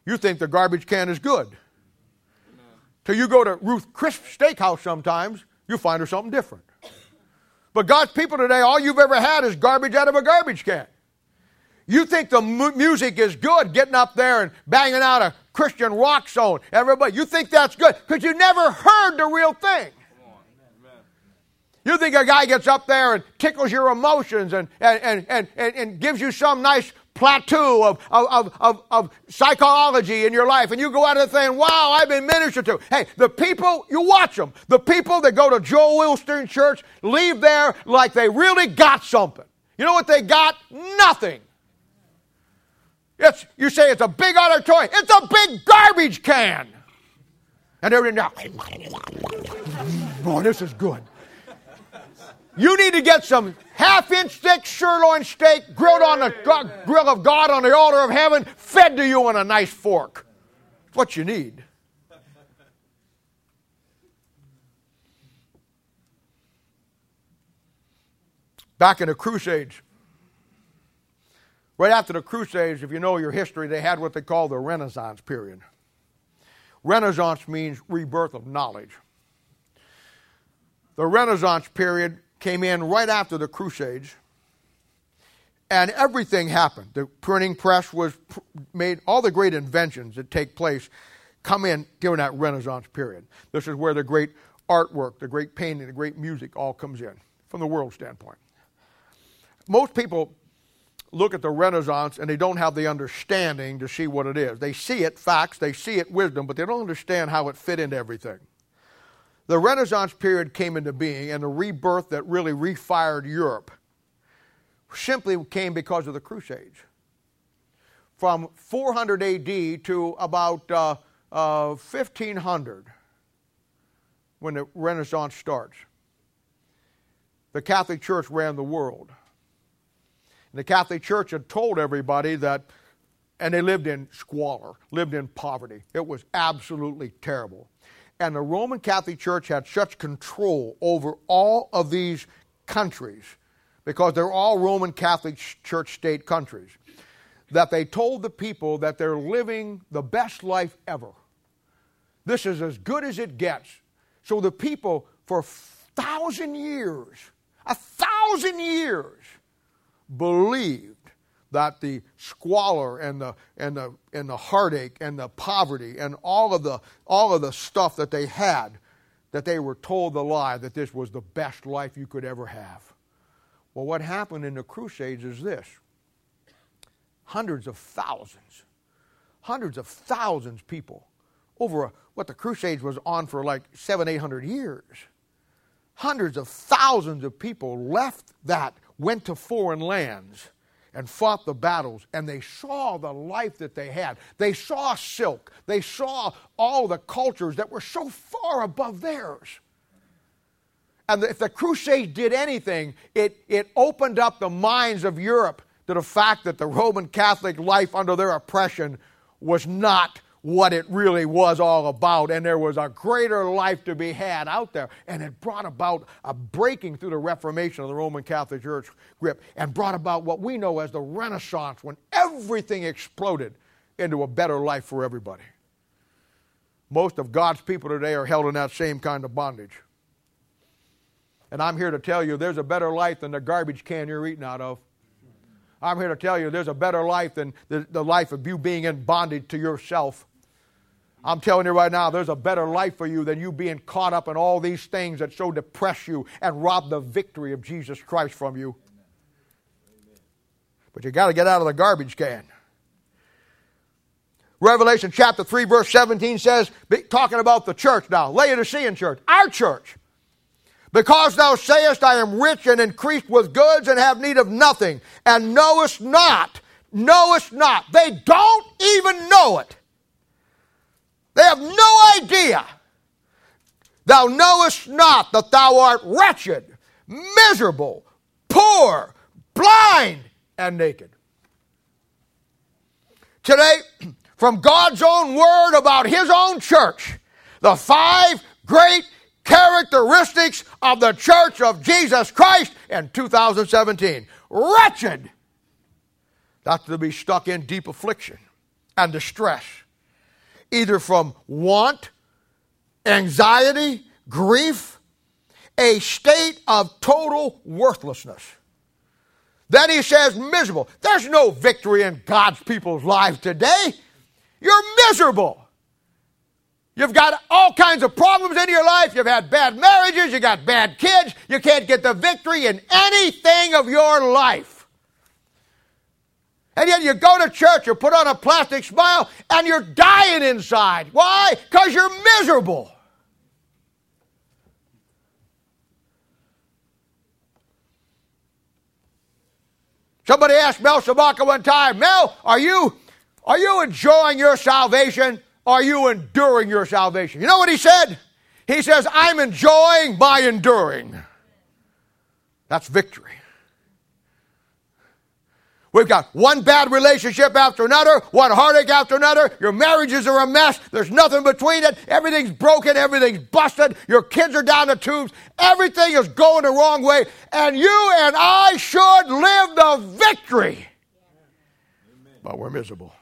you think the garbage can is good. No. Till you go to Ruth Crisp Steakhouse sometimes, you find her something different. But God's people today, all you've ever had is garbage out of a garbage can. You think the mu- music is good, getting up there and banging out a Christian rock song. Everybody, you think that's good, because you never heard the real thing. You think a guy gets up there and tickles your emotions and, and, and, and, and gives you some nice plateau of, of, of, of psychology in your life, and you go out of the thing, "Wow, I've been ministered to." Hey, the people, you watch them. The people that go to Joel Osteen Church leave there like they really got something. You know what they got? Nothing. It's, you say it's a big auditorium. It's a big garbage can. And they're in there. "Oh, this is good." You need to get some half-inch thick sirloin steak grilled on the go- grill of God on the altar of heaven, fed to you on a nice fork. That's what you need. Back in the Crusades, right after the Crusades, if you know your history, they had what they call the Renaissance period. Renaissance means rebirth of knowledge. The Renaissance period came in right after the Crusades, and everything happened. The printing press was made, all the great inventions that take place come in during that Renaissance period. This is where the great artwork, the great painting, the great music all comes in from the world standpoint. Most people look at the Renaissance and they don't have the understanding to see what it is. They see it facts, they see it wisdom, but they don't understand how it fit into everything. The Renaissance period came into being, and the rebirth that really refired Europe simply came because of the Crusades. From four hundred A D to about uh, uh, fifteen hundred, when the Renaissance starts, the Catholic Church ran the world. And the Catholic Church had told everybody that, and they lived in squalor, lived in poverty. It was absolutely terrible. And the Roman Catholic Church had such control over all of these countries, because they're all Roman Catholic Church state countries, that they told the people that they're living the best life ever. This is as good as it gets. So the people for a thousand years, a thousand years, believed that the squalor and the and the and the heartache and the poverty and all of the all of the stuff that they had, that they were told the lie that this was the best life you could ever have. Well, what happened in the Crusades is this. Hundreds of thousands, hundreds of thousands of people, over a, what the Crusades was on for like seven, eight hundred years. Hundreds of thousands of people left that, went to foreign lands and fought the battles, and they saw the life that they had. They saw silk. They saw all the cultures that were so far above theirs. And if the Crusades did anything, it, it opened up the minds of Europe to the fact that the Roman Catholic life under their oppression was not what it really was all about, and there was a greater life to be had out there. And it brought about a breaking through the Reformation of the Roman Catholic Church grip, and brought about what we know as the Renaissance, when everything exploded into a better life for everybody. Most of God's people today are held in that same kind of bondage. And I'm here to tell you there's a better life than the garbage can you're eating out of. I'm here to tell you there's a better life than the, the life of you being in bondage to yourself. I'm telling you right now, there's a better life for you than you being caught up in all these things that so depress you and rob the victory of Jesus Christ from you. Amen. Amen. But you got to get out of the garbage can. Revelation chapter three, verse seventeen says, talking about the church now, Laodicean church, our church. Because thou sayest, I am rich and increased with goods and have need of nothing, and knowest not, knowest not. They don't even know it. They have no idea. Thou knowest not that thou art wretched, miserable, poor, blind, and naked. Today, from God's own word about His own church, the five great characteristics of the Church of Jesus Christ in two thousand seventeen. Wretched. That's to be stuck in deep affliction and distress, either from want, anxiety, grief, a state of total worthlessness. Then he says miserable. There's no victory in God's people's lives today. You're miserable. You've got all kinds of problems in your life. You've had bad marriages. You got bad kids. You can't get the victory in anything of your life. And yet you go to church, you put on a plastic smile, and you're dying inside. Why? Because you're miserable. Somebody asked Mel Shabaka one time, Mel, are you, are you enjoying your salvation? Are you enduring your salvation? You know what he said? He says, I'm enjoying by enduring. That's victory. We've got one bad relationship after another, one heartache after another. Your marriages are a mess. There's nothing between it. Everything's broken. Everything's busted. Your kids are down the tubes. Everything is going the wrong way. And you and I should live the victory. Amen. But we're miserable.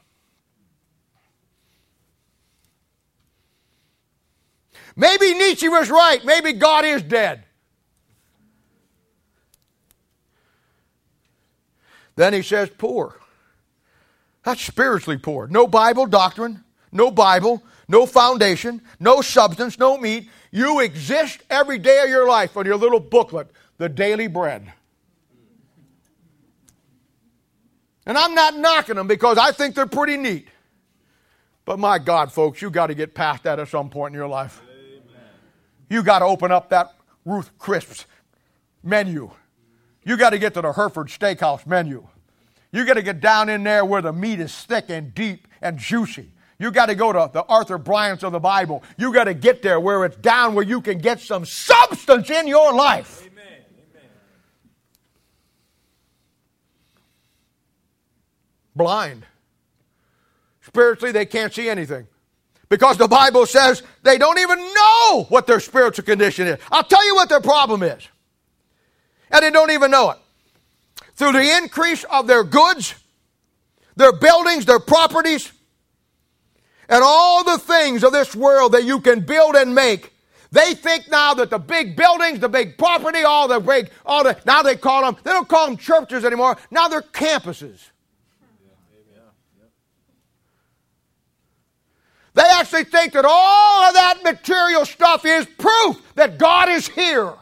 Maybe Nietzsche was right. Maybe God is dead. Then he says poor. That's spiritually poor. No Bible doctrine, no Bible, no foundation, no substance, no meat. You exist every day of your life on your little booklet, The Daily Bread. And I'm not knocking them because I think they're pretty neat. But my God, folks, you got to get past that at some point in your life. You got to open up that Ruth Crisp's menu. You got to get to the Hereford Steakhouse menu. You got to get down in there where the meat is thick and deep and juicy. You got to go to the Arthur Bryant's of the Bible. You got to get there where it's down where you can get some substance in your life. Amen. Amen. Blind. Spiritually, they can't see anything. Because the Bible says they don't even know what their spiritual condition is. I'll tell you what their problem is. And they don't even know it. Through the increase of their goods, their buildings, their properties, and all the things of this world that you can build and make. They think now that the big buildings, the big property, all the big, all the, now they call them, they don't call them churches anymore. Now they're campuses. They actually think that all of that material stuff is proof that God is here.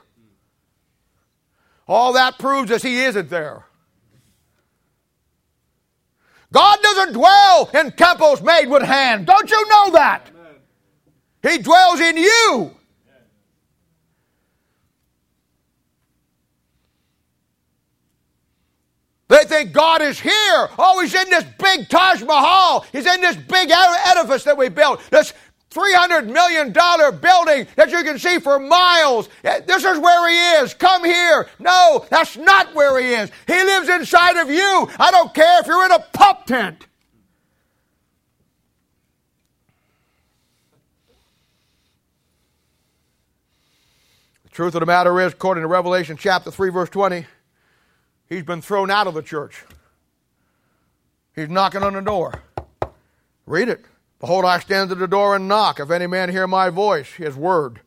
All that proves is He isn't there. God doesn't dwell in temples made with hands. Don't you know that? He dwells in you. They think God is here. Oh, He's in this big Taj Mahal. He's in this big edifice that we built. This three hundred million dollars building that you can see for miles. This is where He is. Come here. No, that's not where He is. He lives inside of you. I don't care if you're in a pup tent. The truth of the matter is, according to Revelation chapter three, verse twenty, He's been thrown out of the church. He's knocking on the door. Read it. Behold, I stand at the door and knock. If any man hear my voice, his word,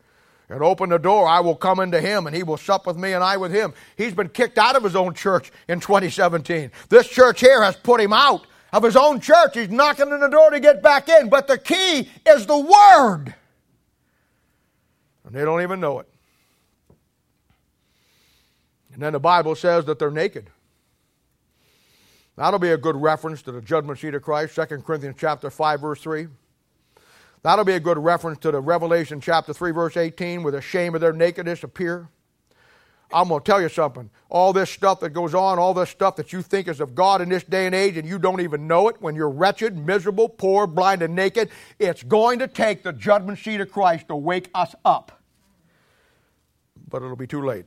and open the door, I will come into him, and he will sup with me and I with him. He's been kicked out of his own church in twenty seventeen. This church here has put him out of his own church. He's knocking on the door to get back in. But the key is the word. And they don't even know it. And then the Bible says that they're naked. That'll be a good reference to the judgment seat of Christ, Second Corinthians chapter five, verse three. That'll be a good reference to the Revelation chapter three, verse eighteen, where the shame of their nakedness appear. I'm going to tell you something. All this stuff that goes on, all this stuff that you think is of God in this day and age, and you don't even know it, when you're wretched, miserable, poor, blind, and naked, it's going to take the judgment seat of Christ to wake us up. But it'll be too late.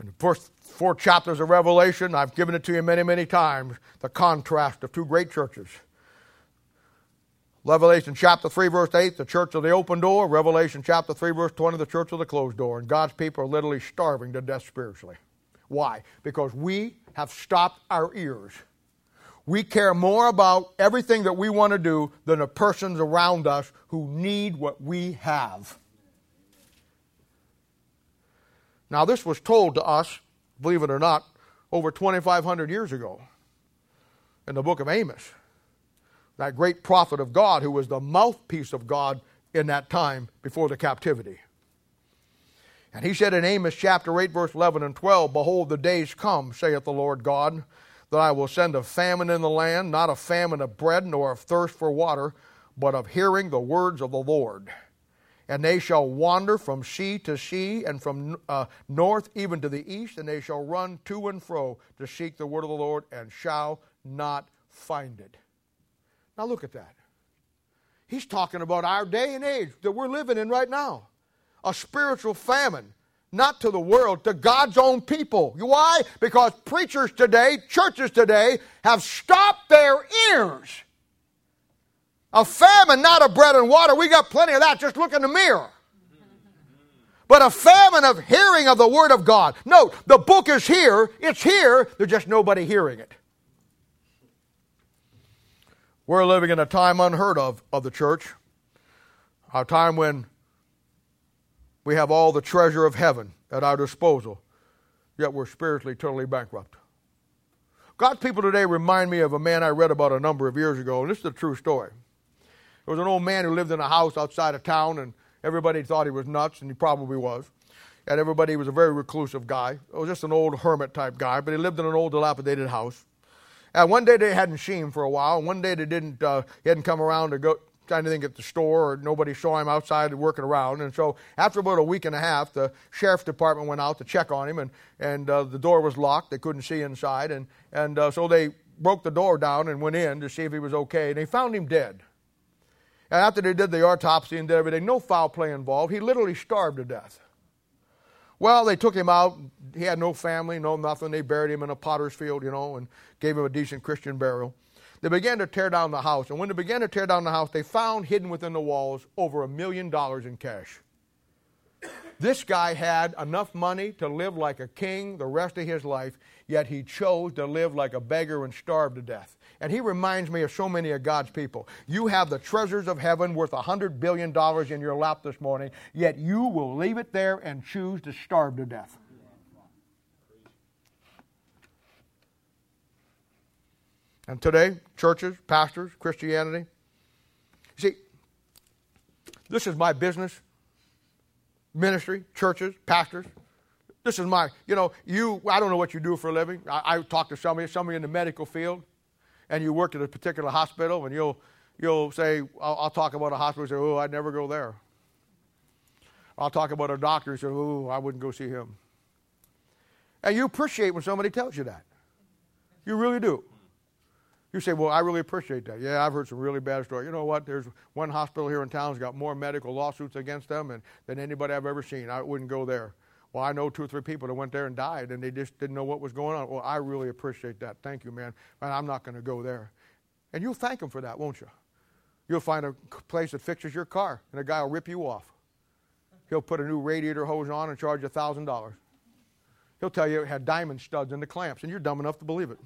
In the first four chapters of Revelation, I've given it to you many, many times, the contrast of two great churches. Revelation chapter three, verse eight, the church of the open door. Revelation chapter three, verse twenty, the church of the closed door. And God's people are literally starving to death spiritually. Why? Because we have stopped our ears. We care more about everything that we want to do than the persons around us who need what we have. Now, this was told to us, believe it or not, over twenty-five hundred years ago in the book of Amos. That great prophet of God who was the mouthpiece of God in that time before the captivity. And he said in Amos chapter eight, verse eleven and twelve, Behold, the days come, saith the Lord God, that I will send a famine in the land, not a famine of bread nor of thirst for water, but of hearing the words of the Lord. And they shall wander from sea to sea, and from uh, north even to the east, and they shall run to and fro to seek the word of the Lord, and shall not find it. Now look at that. He's talking about our day and age that we're living in right now. A spiritual famine, not to the world, to God's own people. Why? Because preachers today, churches today, have stopped their ears. A famine, not of bread and water. We got plenty of that. Just look in the mirror. But a famine of hearing of the Word of God. Note, the book is here. It's here. There's just nobody hearing it. We're living in a time unheard of of the church. A time when we have all the treasure of heaven at our disposal, yet we're spiritually totally bankrupt. God's people today remind me of a man I read about a number of years ago, and this is a true story. There was an old man who lived in a house outside of town, and everybody thought he was nuts, and he probably was. And everybody was a very reclusive guy. It was just an old hermit-type guy, but he lived in an old dilapidated house. And one day they hadn't seen him for a while, and one day they didn't, uh, he hadn't come around to go anything at the store, or nobody saw him outside working around. And so after about a week and a half, the sheriff's department went out to check on him, and, and uh, the door was locked. They couldn't see inside. And, and uh, so they broke the door down and went in to see if he was okay, and they found him dead. And after they did the autopsy and did everything, no foul play involved. He literally starved to death. Well, they took him out. He had no family, no nothing. They buried him in a potter's field, you know, and gave him a decent Christian burial. They began to tear down the house. And when they began to tear down the house, they found hidden within the walls over a million dollars in cash. This guy had enough money to live like a king the rest of his life, yet he chose to live like a beggar and starve to death. And he reminds me of so many of God's people. You have the treasures of heaven worth one hundred billion dollars in your lap this morning, yet you will leave it there and choose to starve to death. And today, churches, pastors, Christianity. See, this is my business, ministry, churches, pastors. This is my, you know, you, I don't know what you do for a living. I, I talk to somebody, somebody in the medical field, and you work at a particular hospital, and you'll, you'll say, I'll, I'll talk about a hospital, and say, oh, I'd never go there. I'll talk about a doctor, and say, oh, I wouldn't go see him. And you appreciate when somebody tells you that. You really do. You say, well, I really appreciate that. Yeah, I've heard some really bad stories. You know what? There's one hospital here in town that's got more medical lawsuits against them and, than anybody I've ever seen. I wouldn't go there. Well, I know two or three people that went there and died, and they just didn't know what was going on. Well, I really appreciate that. Thank you, man. Man, I'm not going to go there. And you'll thank them for that, won't you? You'll find a place that fixes your car, and a guy will rip you off. He'll put a new radiator hose on and charge you one thousand dollars. He'll tell you it had diamond studs in the clamps, and you're dumb enough to believe it.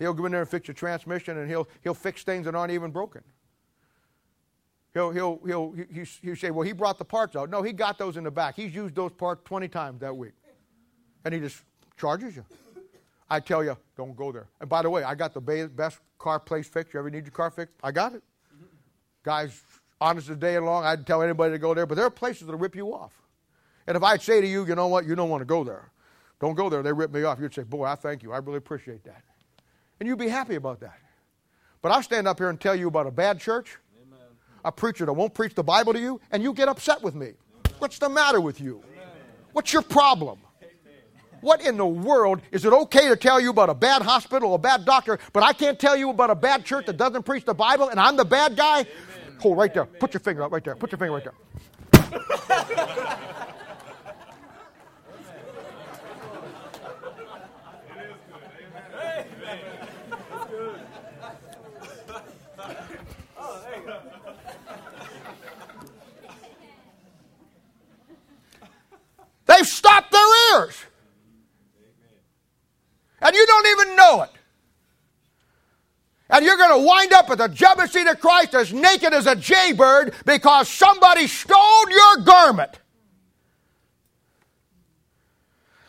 He'll go in there and fix your transmission, and he'll he'll fix things that aren't even broken. He'll he'll he'll he he'll say, well, he brought the parts out. No, he got those in the back. He's used those parts twenty times that week, and he just charges you. I tell you, don't go there. And by the way, I got the best car place fixed. You ever need your car fixed? I got it. Guys, honest as day long, I'd tell anybody to go there, but there are places that rip you off. And if I'd say to you, you know what, you don't want to go there. Don't go there. They rip me off. You'd say, boy, I thank you. I really appreciate that. And you'd be happy about that. But I'll stand up here and tell you about a bad church, Amen. A preacher that won't preach the Bible to you, and you get upset with me. Amen. What's the matter with you? Amen. What's your problem? Amen. What in the world? Is it okay to tell you about a bad hospital, a bad doctor, but I can't tell you about a bad Amen. Church that doesn't preach the Bible, and I'm the bad guy? Amen. Hold right there. Amen. Put your finger out right there. Put your finger right there. They've stopped their ears. And you don't even know it. And you're going to wind up at the judgment seat of Christ as naked as a jaybird because somebody stole your garment.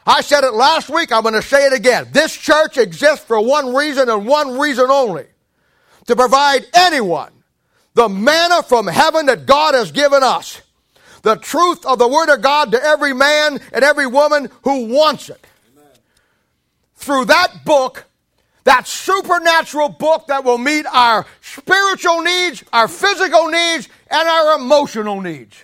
I said it last week. I'm going to say it again. This church exists for one reason and one reason only. To provide anyone the manna from heaven that God has given us. The truth of the Word of God to every man and every woman who wants it. Amen. Through that book, that supernatural book that will meet our spiritual needs, our physical needs, and our emotional needs.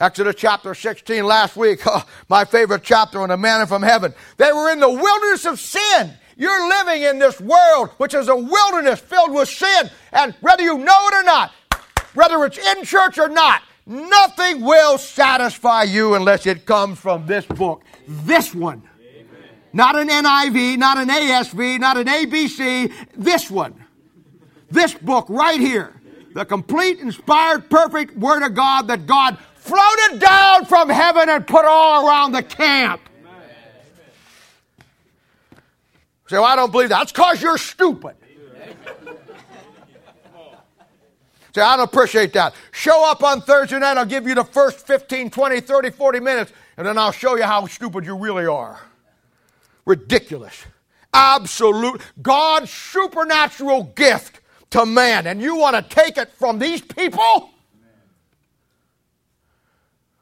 Exodus chapter sixteen last week, oh, my favorite chapter on the manna from heaven. They were in the wilderness of sin. You're living in this world, which is a wilderness filled with sin. And whether you know it or not, whether it's in church or not, nothing will satisfy you unless it comes from this book. This one. Amen. Not an N I V, not an A S V, not an A B C. This one. This book right here. The complete, inspired, perfect Word of God that God floated down from heaven and put all around the camp. Amen. Say, well, I don't believe that. That's because you're stupid. Say, I don't appreciate that. Show up on Thursday night. I'll give you the first fifteen, twenty, thirty, forty minutes, and then I'll show you how stupid you really are. Ridiculous. Absolute. God's supernatural gift to man. And you want to take it from these people?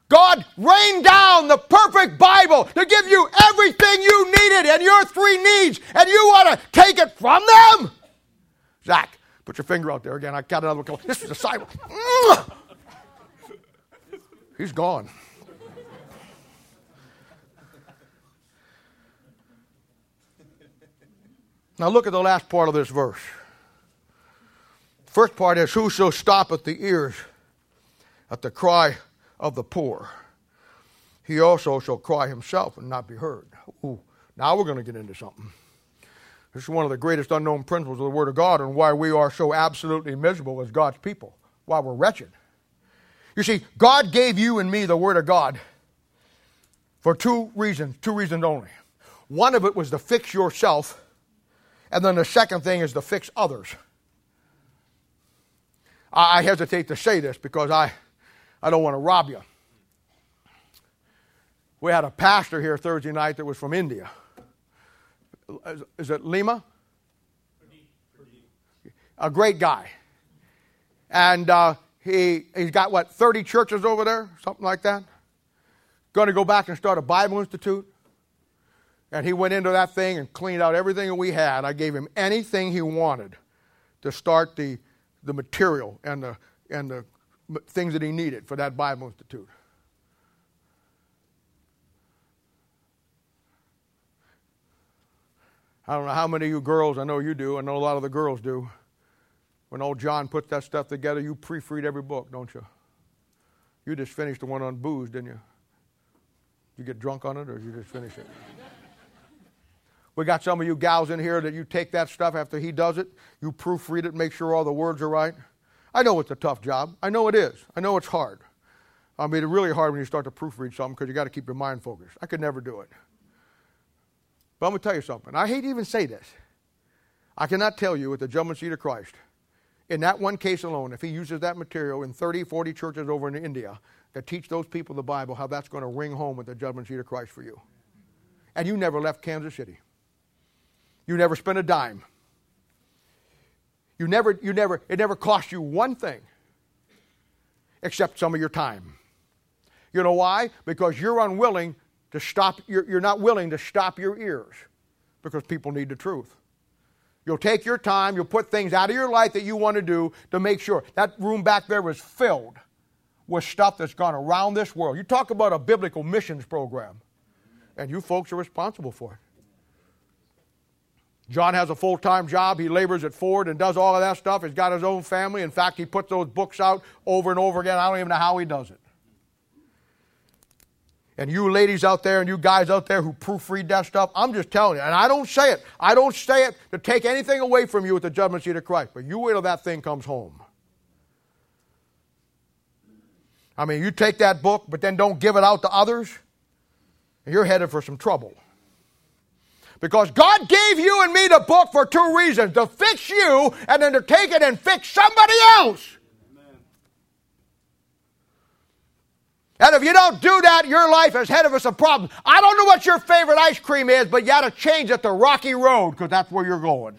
God rained down the perfect Bible to give you everything you needed and your three needs, and you want to take it from them? Zach. Put your finger out there again. I got another one. This is a sidewalk. Mm. He's gone. Now look at the last part of this verse. First part is, whoso stoppeth the ears at the cry of the poor, he also shall cry himself and not be heard. Ooh, now we're going to get into something. This is one of the greatest unknown principles of the Word of God and why we are so absolutely miserable as God's people, why we're wretched. You see, God gave you and me the Word of God for two reasons, two reasons only. One of it was to fix yourself, and then the second thing is to fix others. I hesitate to say this because I, I don't want to rob you. We had a pastor here Thursday night that was from India. Is, is it Lima? A great guy. And uh, he, he's got, what, thirty churches over there, something like that? Going to go back and start a Bible institute. And he went into that thing and cleaned out everything that we had. I gave him anything he wanted to start the the material and the, and the things that he needed for that Bible institute. I don't know how many of you girls, I know you do, I know a lot of the girls do. When old John put that stuff together, you proofread every book, don't you? You just finished the one on booze, didn't you? You get drunk on it, or you just finish it? We got some of you gals in here that you take that stuff after he does it, you proofread it, make sure all the words are right. I know it's a tough job. I know it is. I know it's hard. I mean, it's really hard when you start to proofread something because you got to keep your mind focused. I could never do it. But I'm going to tell you something. I hate to even say this. I cannot tell you at the judgment seat of Christ, in that one case alone, if he uses that material in thirty, forty churches over in India to teach those people the Bible, how that's going to ring home at the judgment seat of Christ for you. And you never left Kansas City. You never spent a dime. You never, you never, it never cost you one thing except some of your time. You know why? Because you're unwilling to stop, you're, you're not willing to stop your ears because people need the truth. You'll take your time, you'll put things out of your life that you want to do to make sure. That room back there was filled with stuff that's gone around this world. You talk about a biblical missions program, and you folks are responsible for it. John has a full-time job. He labors at Ford and does all of that stuff. He's got his own family. In fact, he puts those books out over and over again. I don't even know how he does it. And you ladies out there and you guys out there who proofread that stuff, I'm just telling you. And I don't say it. I don't say it to take anything away from you at the judgment seat of Christ. But you wait till that thing comes home. I mean, you take that book, but then don't give it out to others, and you're headed for some trouble. Because God gave you and me the book for two reasons. To fix you and then to take it and fix somebody else. And if you don't do that, your life is head of us a problem. I don't know what your favorite ice cream is, but you ought to change it to Rocky Road because that's where you're going.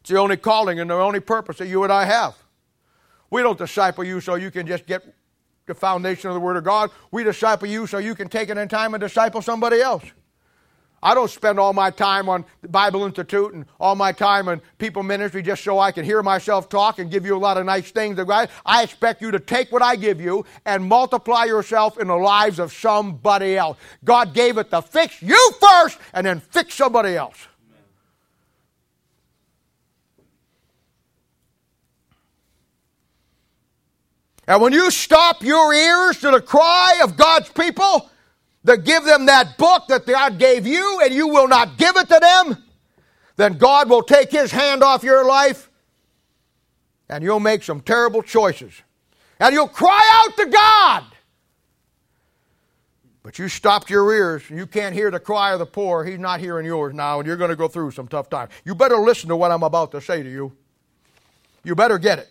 It's the only calling and the only purpose that you and I have. We don't disciple you so you can just get the foundation of the Word of God. We disciple you so you can take it in time and disciple somebody else. I don't spend all my time on the Bible Institute and all my time on people ministry just so I can hear myself talk and give you a lot of nice things. I expect you to take what I give you and multiply yourself in the lives of somebody else. God gave it to fix you first and then fix somebody else. Amen. And when you stop your ears to the cry of God's people, to give them that book that God gave you and you will not give it to them, then God will take His hand off your life and you'll make some terrible choices. And you'll cry out to God. But you stopped your ears and you can't hear the cry of the poor. He's not hearing yours now and you're going to go through some tough times. You better listen to what I'm about to say to you. You better get it.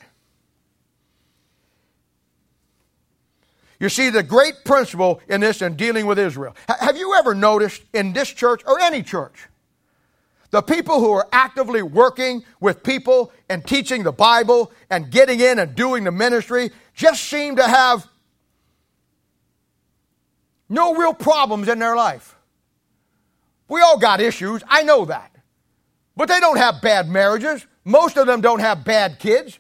You see, the great principle in this and dealing with Israel. Have you ever noticed in this church or any church, the people who are actively working with people and teaching the Bible and getting in and doing the ministry just seem to have no real problems in their life? We all got issues, I know that. But they don't have bad marriages. Most of them don't have bad kids.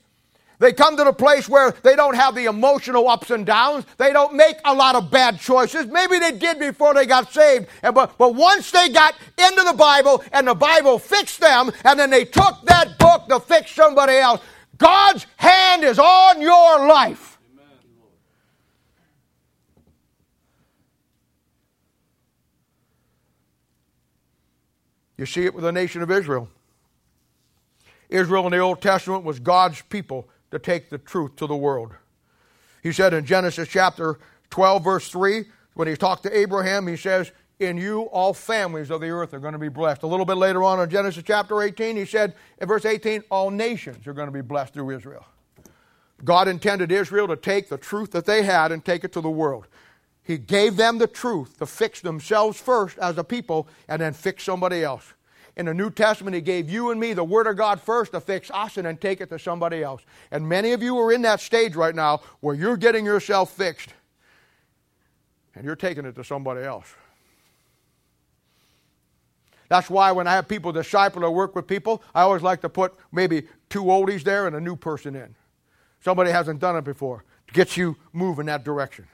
They come to the place where they don't have the emotional ups and downs. They don't make a lot of bad choices. Maybe they did before they got saved. And but, but once they got into the Bible and the Bible fixed them, and then they took that book to fix somebody else, God's hand is on your life. Amen. You see it with the nation of Israel. Israel in the Old Testament was God's people to take the truth to the world. He said in Genesis chapter twelve, verse three, when he talked to Abraham, he says, in you all families of the earth are going to be blessed. A little bit later on in Genesis chapter eighteen, he said in verse eighteen, all nations are going to be blessed through Israel. God intended Israel to take the truth that they had and take it to the world. He gave them the truth to fix themselves first as a people and then fix somebody else. In the New Testament, He gave you and me the Word of God first to fix us and then take it to somebody else. And many of you are in that stage right now where you're getting yourself fixed and you're taking it to somebody else. That's why when I have people disciple or work with people, I always like to put maybe two oldies there and a new person in. Somebody hasn't done it before to get you moving that direction.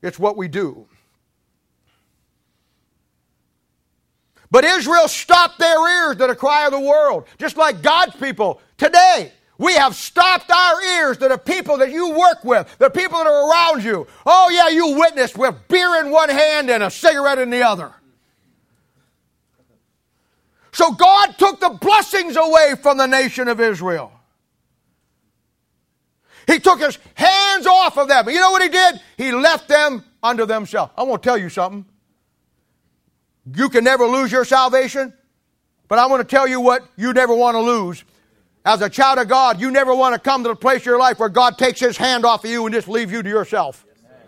It's what we do. But Israel stopped their ears to the cry of the world, just like God's people. Today, we have stopped our ears to the people that you work with, the people that are around you. Oh, yeah, you witnessed with beer in one hand and a cigarette in the other. So God took the blessings away from the nation of Israel. He took His hands off of them. You know what He did? He left them unto themselves. I want to tell you something. You can never lose your salvation, but I want to tell you what you never want to lose. As a child of God, you never want to come to the place of your life where God takes His hand off of you and just leaves you to yourself. Amen.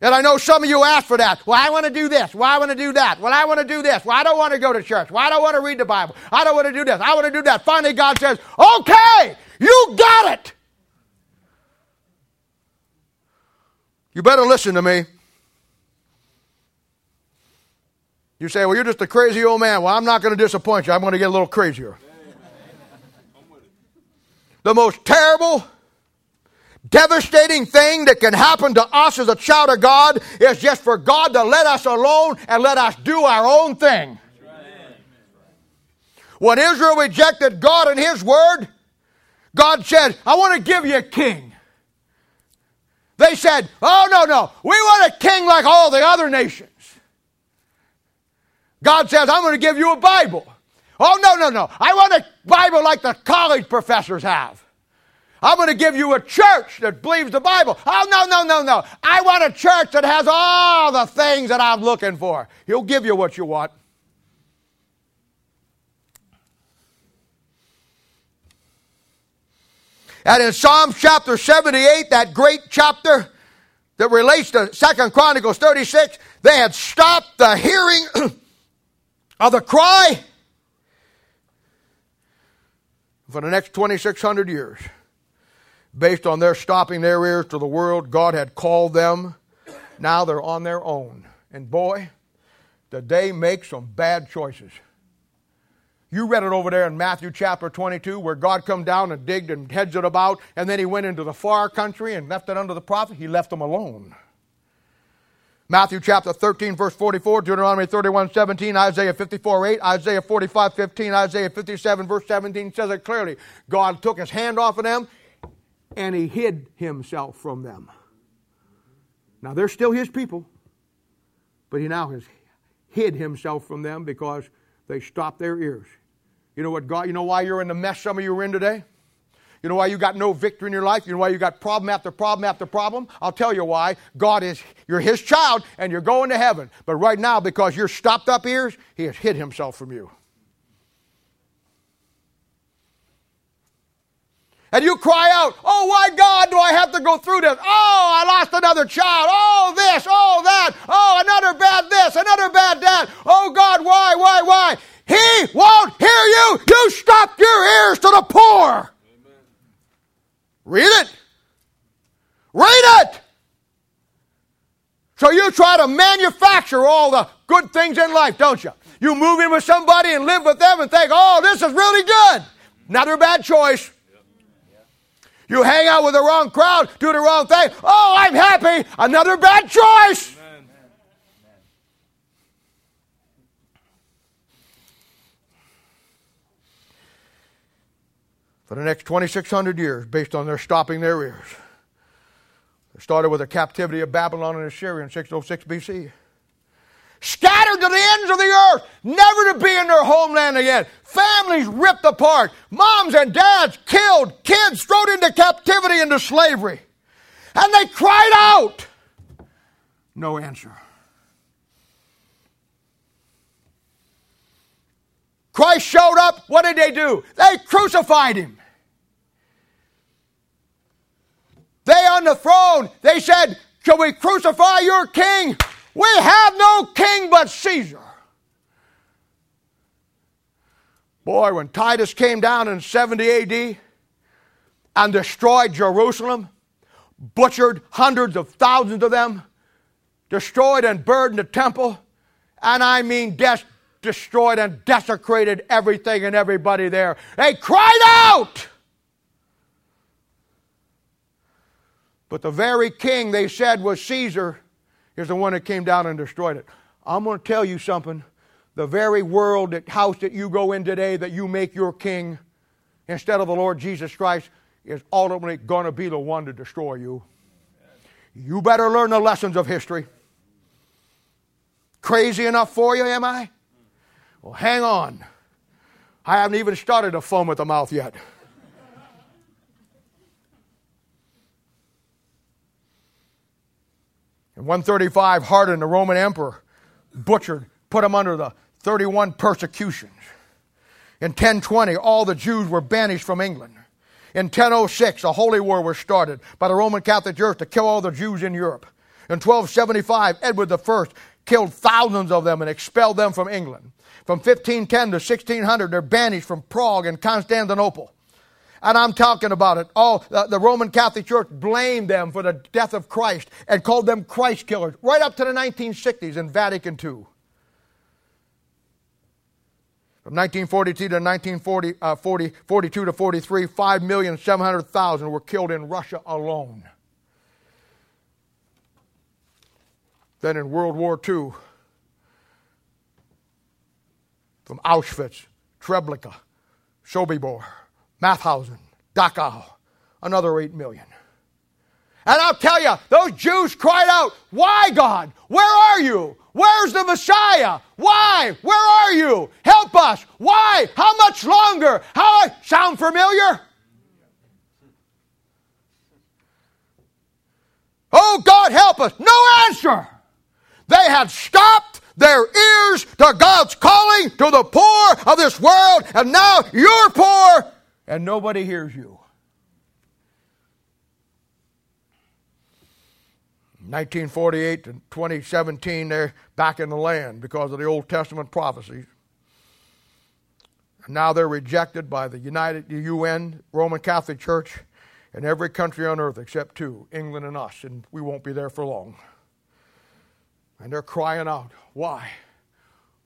And I know some of you ask for that. Well, I want to do this. Well, I want to do that. Well, I want to do this. Well, I don't want to go to church. Well, I don't want to read the Bible. I don't want to do this. I want to do that. Finally, God says, okay, you got it. You better listen to me. You say, well, you're just a crazy old man. Well, I'm not going to disappoint you. I'm going to get a little crazier. The most terrible, devastating thing that can happen to us as a child of God is just for God to let us alone and let us do our own thing. When Israel rejected God and His word, God said, I want to give you a king. They said, oh, no, no, we want a king like all the other nations. God says, I'm going to give you a Bible. Oh, no, no, no. I want a Bible like the college professors have. I'm going to give you a church that believes the Bible. Oh, no, no, no, no. I want a church that has all the things that I'm looking for. He'll give you what you want. And in Psalm chapter seventy-eight, that great chapter that relates to Second Chronicles thirty-six, they had stopped the hearing of the cry for the next twenty-six hundred years. Based on their stopping their ears to the world, God had called them. Now they're on their own. And boy, did they make some bad choices. You read it over there in Matthew chapter twenty-two where God come down and digged and hedged it about, and then He went into the far country and left it unto the prophet. He left them alone. Matthew chapter thirteen, verse forty-four, Deuteronomy thirty-one, seventeen, Isaiah fifty-four, eight, Isaiah forty-five, fifteen, Isaiah fifty-seven, verse seventeen says it clearly. God took His hand off of them and He hid Himself from them. Now they're still His people, but He now has hid Himself from them because they stopped their ears. You know what, God, you know why you're in the mess some of you are in today? You know why you got no victory in your life? You know why you got problem after problem after problem? I'll tell you why. God is, you're His child and you're going to heaven. But right now, because you're stopped up ears, He has hid Himself from you. And you cry out, oh, why, God, do I have to go through this? Oh, I lost another child. Oh, this, oh, that. Oh, another bad this, another bad that. Oh, God, why, why, why? He won't hear you. You stopped your ears to the poor. Read it. Read it. So you try to manufacture all the good things in life, don't you? You move in with somebody and live with them and think, oh, this is really good. Another bad choice. You hang out with the wrong crowd, do the wrong thing. Oh, I'm happy. Another bad choice. Amen. For the next twenty-six hundred years, based on their stopping their ears. It started with the captivity of Babylon and Assyria in six oh six B C Scattered to the ends of the earth, never to be in their homeland again. Families ripped apart. Moms and dads killed. Kids thrown into captivity, into slavery. And they cried out. No answer. Christ showed up. What did they do? They crucified him. They on the throne, they said, "Shall we crucify your king? We have no king but Caesar." Boy, when Titus came down in seventy A D and destroyed Jerusalem, butchered hundreds of thousands of them, destroyed and burned the temple, and I mean des- destroyed and desecrated everything and everybody there. They cried out! But the very king they said was Caesar is the one that came down and destroyed it. I'm going to tell you something. The very world, that house that you go in today that you make your king instead of the Lord Jesus Christ is ultimately going to be the one to destroy you. You better learn the lessons of history. Crazy enough for you, am I? Well, hang on. I haven't even started to foam at the mouth yet. In one thirty-five, Hadrian, the Roman emperor, butchered, put him under the thirty-one persecutions. In ten twenty, all the Jews were banished from England. In ten oh six, a holy war was started by the Roman Catholic Church to kill all the Jews in Europe. In twelve seventy-five, Edward the First killed thousands of them and expelled them from England. From fifteen ten to sixteen hundred, they're banished from Prague and Constantinople. And I'm talking about it. All uh, the Roman Catholic Church blamed them for the death of Christ and called them Christ killers, right up to the nineteen sixties in Vatican Two. From nineteen forty-two to nineteen forty, uh, forty, forty-two to forty-three, five million seven hundred thousand were killed in Russia alone. Then in World War Two, from Auschwitz, Treblinka, Sobibor, Mauthausen, Dachau, another eight million. And I'll tell you, those Jews cried out, "Why, God? Where are you? Where's the Messiah? Why? Where are you? Help us. Why? How much longer? How?" Sound familiar? "Oh, God, help us." No answer. They had stopped their ears to God's calling to the poor of this world, and now you're poor. And nobody hears you. nineteen forty-eight to twenty seventeen, they're back in the land because of the Old Testament prophecies. And now they're rejected by the United, the U N, Roman Catholic Church, and every country on earth except two, England and us, and we won't be there for long. And they're crying out, "Why?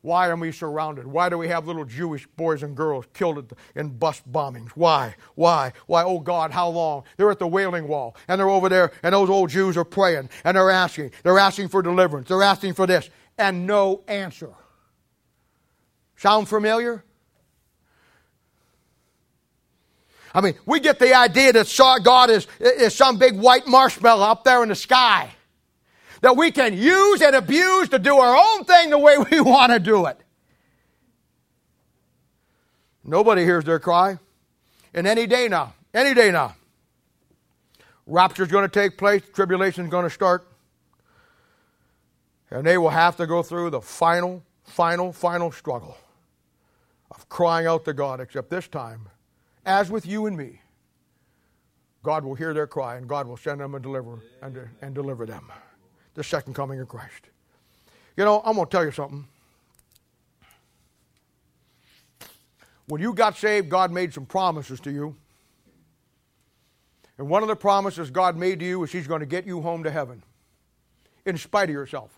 Why are we surrounded? Why do we have little Jewish boys and girls killed in bus bombings? Why? Why? Why? Oh, God, how long?" They're at the Wailing Wall, and they're over there, and those old Jews are praying, and they're asking. They're asking for deliverance. They're asking for this, and no answer. Sound familiar? I mean, we get the idea that God is, is some big white marshmallow up there in the sky that we can use and abuse to do our own thing the way we want to do it. Nobody hears their cry. And any day now, any day now, rapture's going to take place, tribulation's going to start, and they will have to go through the final, final, final struggle of crying out to God, except this time, as with you and me, God will hear their cry, and God will send them and deliver, and, and deliver them. The second coming of Christ. You know, I'm going to tell you something. When you got saved, God made some promises to you. And one of the promises God made to you is He's going to get you home to heaven in spite of yourself.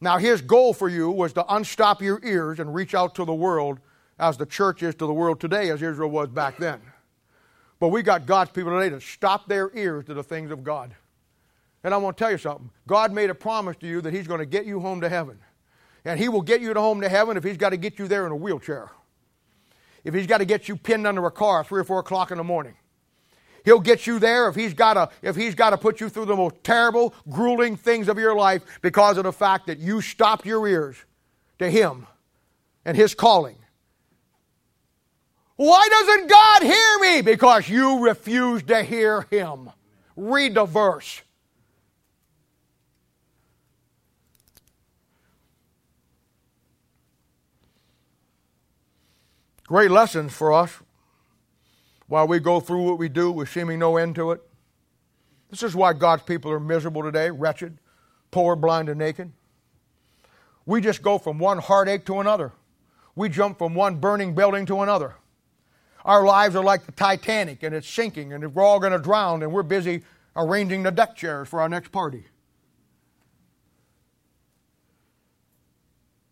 Now, His goal for you was to unstop your ears and reach out to the world as the church is to the world today, as Israel was back then. But we got God's people today that stop their ears to the things of God. And I want to tell you something. God made a promise to you that He's going to get you home to heaven. And He will get you to home to heaven if He's got to get you there in a wheelchair. If He's got to get you pinned under a car at three or four o'clock in the morning. He'll get you there if he's got to, if he's got to put you through the most terrible, grueling things of your life because of the fact that you stopped your ears to him and his calling. Why doesn't God hear me? Because you refuse to hear him. Read the verse. Great lessons for us while we go through what we do with seeming no end to it. This is why God's people are miserable today, wretched, poor, blind, and naked. We just go from one heartache to another. We jump from one burning building to another. Our lives are like the Titanic, and it's sinking, and we're all going to drown, and we're busy arranging the deck chairs for our next party.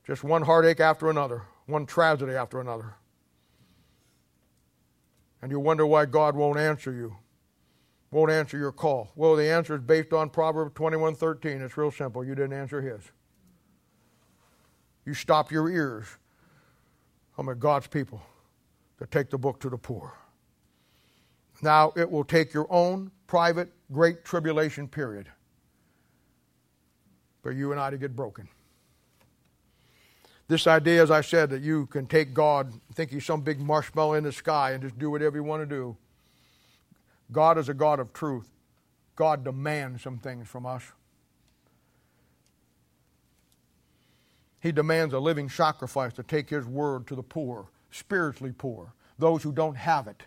Just one heartache after another, one tragedy after another. And you wonder why God won't answer you, won't answer your call. Well, the answer is based on Proverbs twenty-one thirteen. It's real simple. You didn't answer his. You stopped your ears. I'm at God's people to take the book to the poor. Now, it will take your own private great tribulation period for you and I to get broken. This idea, as I said, that you can take God, think he's some big marshmallow in the sky and just do whatever you want to do. God is a God of truth. God demands some things from us. He demands a living sacrifice to take his word to the poor, spiritually poor, those who don't have it.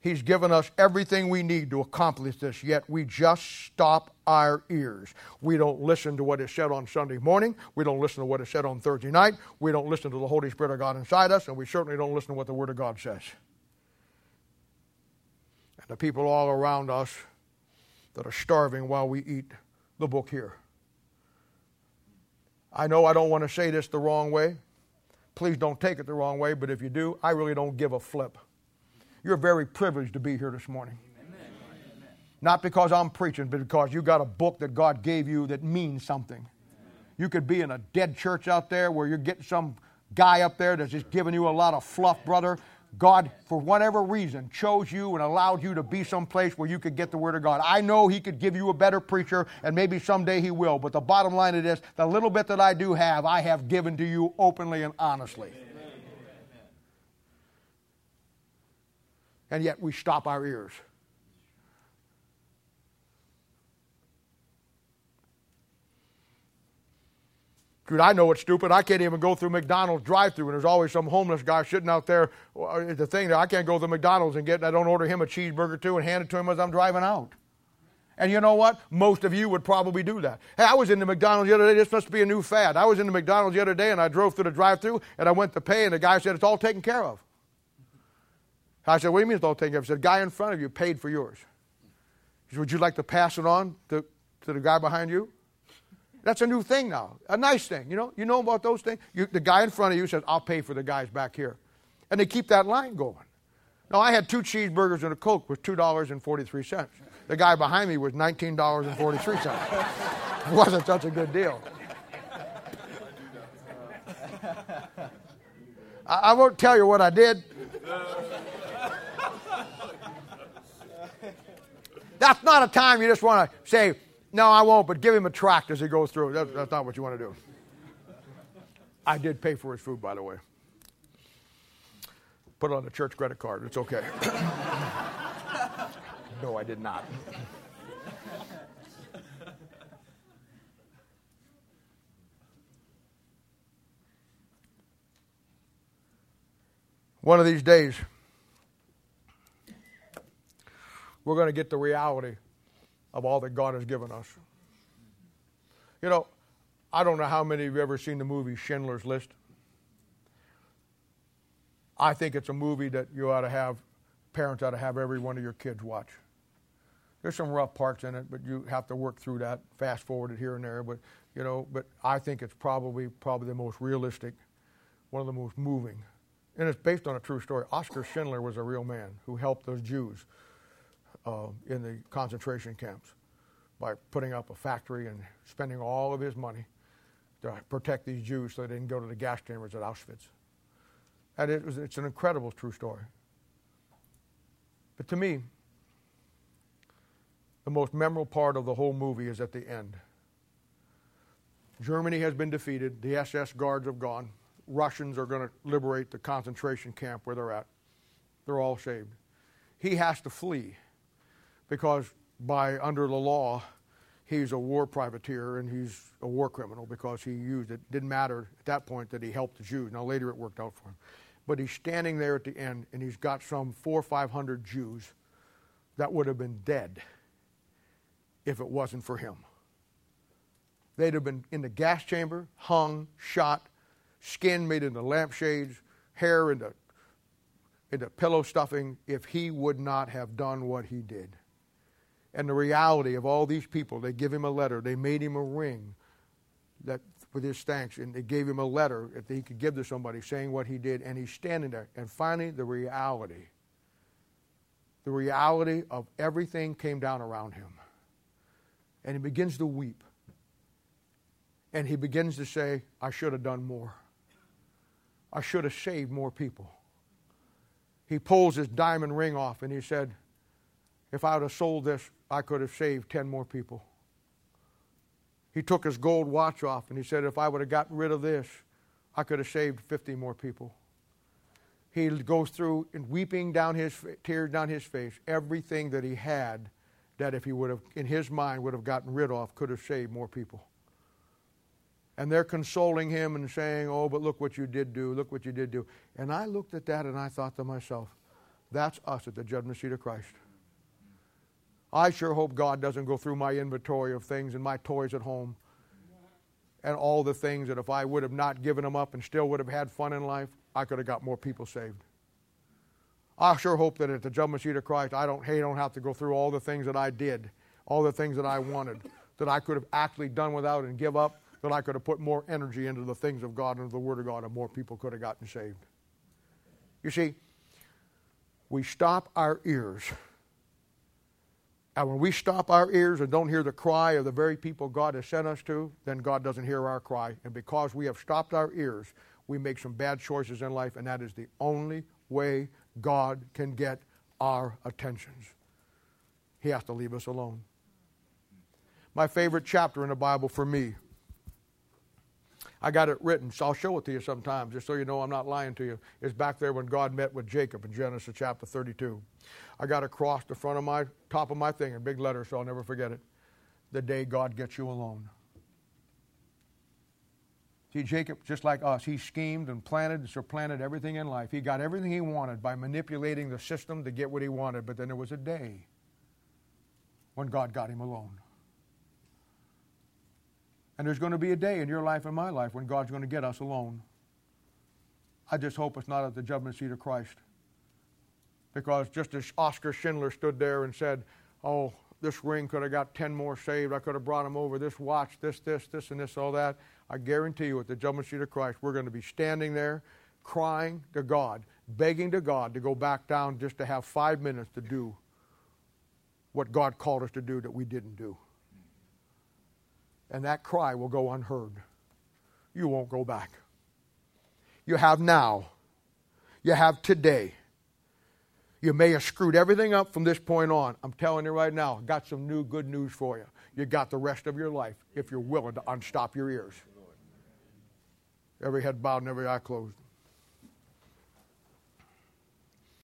He's given us everything we need to accomplish this, yet we just stop our ears. We don't listen to what is said on Sunday morning. We don't listen to what is said on Thursday night. We don't listen to the Holy Spirit of God inside us, and we certainly don't listen to what the Word of God says. And the people all around us that are starving while we eat the book here. I know I don't want to say this the wrong way. Please don't take it the wrong way, but if you do, I really don't give a flip. You're very privileged to be here this morning. Amen. Not because I'm preaching, but because you got a book that God gave you that means something. Amen. You could be in a dead church out there where you're getting some guy up there that's just giving you a lot of fluff, brother. God, for whatever reason, chose you and allowed you to be someplace where you could get the Word of God. I know he could give you a better preacher, and maybe someday he will, but the bottom line of this, the little bit that I do have, I have given to you openly and honestly. Amen. And yet we stop our ears. Dude, I know it's stupid. I can't even go through McDonald's drive-thru, and there's always some homeless guy sitting out there. The thing that I can't go to McDonald's and get, I don't order him a cheeseburger too and hand it to him as I'm driving out. And you know what? Most of you would probably do that. Hey, I was in the McDonald's the other day. This must be a new fad. I was in the McDonald's the other day, and I drove through the drive-thru, and I went to pay, and the guy said, it's all taken care of. I said, what do you mean it's all taken care of? He said, the guy in front of you paid for yours. He said, would you like to pass it on to, to the guy behind you? That's a new thing now, a nice thing. You know you know about those things? You, the guy in front of you says, I'll pay for the guys back here. And they keep that line going. Now, I had two cheeseburgers and a Coke with two dollars and forty-three cents. The guy behind me was nineteen dollars and forty-three cents. It wasn't such a good deal. I, I won't tell you what I did. That's not a time you just want to say, no, I won't, but give him a tract as he goes through. That's, that's not what you want to do. I did pay for his food, by the way. Put it on the church credit card. It's okay. No, I did not. One of these days, we're going to get the reality of all that God has given us. You know, I don't know how many of you have ever seen the movie Schindler's List. I think it's a movie that you ought to have, parents ought to have every one of your kids watch. There's some rough parts in it, but you have to work through that, fast forward it here and there. But, you know, but I think it's probably probably the most realistic, one of the most moving. And it's based on a true story. Oscar Schindler was a real man who helped those Jews Uh, in the concentration camps by putting up a factory and spending all of his money to protect these Jews so they didn't go to the gas chambers at Auschwitz. And it was, it's an incredible true story. But to me, the most memorable part of the whole movie is at the end. Germany has been defeated. The S S guards have gone. Russians are going to liberate the concentration camp where they're at. They're all saved. He has to flee because by under the law, he's a war privateer and he's a war criminal because he used it. Didn't matter at that point that he helped the Jews. Now later it worked out for him. But he's standing there at the end and he's got some four or five hundred Jews that would have been dead if it wasn't for him. They'd have been in the gas chamber, hung, shot, skin made into lampshades, hair into, into pillow stuffing, if he would not have done what he did. And the reality of all these people, they give him a letter, they made him a ring that with his thanks, and they gave him a letter that he could give to somebody saying what he did, and he's standing there. And finally, the reality, the reality of everything came down around him. And he begins to weep. And he begins to say, I should have done more. I should have saved more people. He pulls his diamond ring off and he said, if I would have sold this, I could have saved ten more people. He took his gold watch off and he said, if I would have gotten rid of this, I could have saved fifty more people. He goes through and weeping down his, tears down his face, everything that he had that if he would have, in his mind, would have gotten rid of, could have saved more people. And they're consoling him and saying, oh, but look what you did do, look what you did do. And I looked at that and I thought to myself, that's us at the judgment seat of Christ. I sure hope God doesn't go through my inventory of things and my toys at home and all the things that if I would have not given them up and still would have had fun in life, I could have got more people saved. I sure hope that at the judgment seat of Christ, I don't, hey, don't have to go through all the things that I did, all the things that I wanted, that I could have actually done without and give up, that I could have put more energy into the things of God, into the Word of God, and more people could have gotten saved. You see, we stop our ears. And when we stop our ears and don't hear the cry of the very people God has sent us to, then God doesn't hear our cry. And because we have stopped our ears, we make some bad choices in life, and that is the only way God can get our attentions. He has to leave us alone. My favorite chapter in the Bible for me, I got it written, so I'll show it to you sometimes, just so you know I'm not lying to you. It's back there when God met with Jacob in Genesis chapter thirty-two. I got a cross the front of my, top of my thing in big letters, so I'll never forget it. The day God gets you alone. See, Jacob, just like us, he schemed and planted and supplanted everything in life. He got everything he wanted by manipulating the system to get what he wanted, but then there was a day when God got him alone. And there's going to be a day in your life and my life when God's going to get us alone. I just hope it's not at the judgment seat of Christ. Because just as Oscar Schindler stood there and said, oh, this ring could have got ten more saved. I could have brought them over. This watch, this, this, this, and this, all that. I guarantee you at the judgment seat of Christ, we're going to be standing there crying to God, begging to God to go back down just to have five minutes to do what God called us to do that we didn't do. And that cry will go unheard. You won't go back. You have now. You have today. You may have screwed everything up from this point on. I'm telling you right now, got some new good news for you. You got the rest of your life if you're willing to unstop your ears. Every head bowed and every eye closed.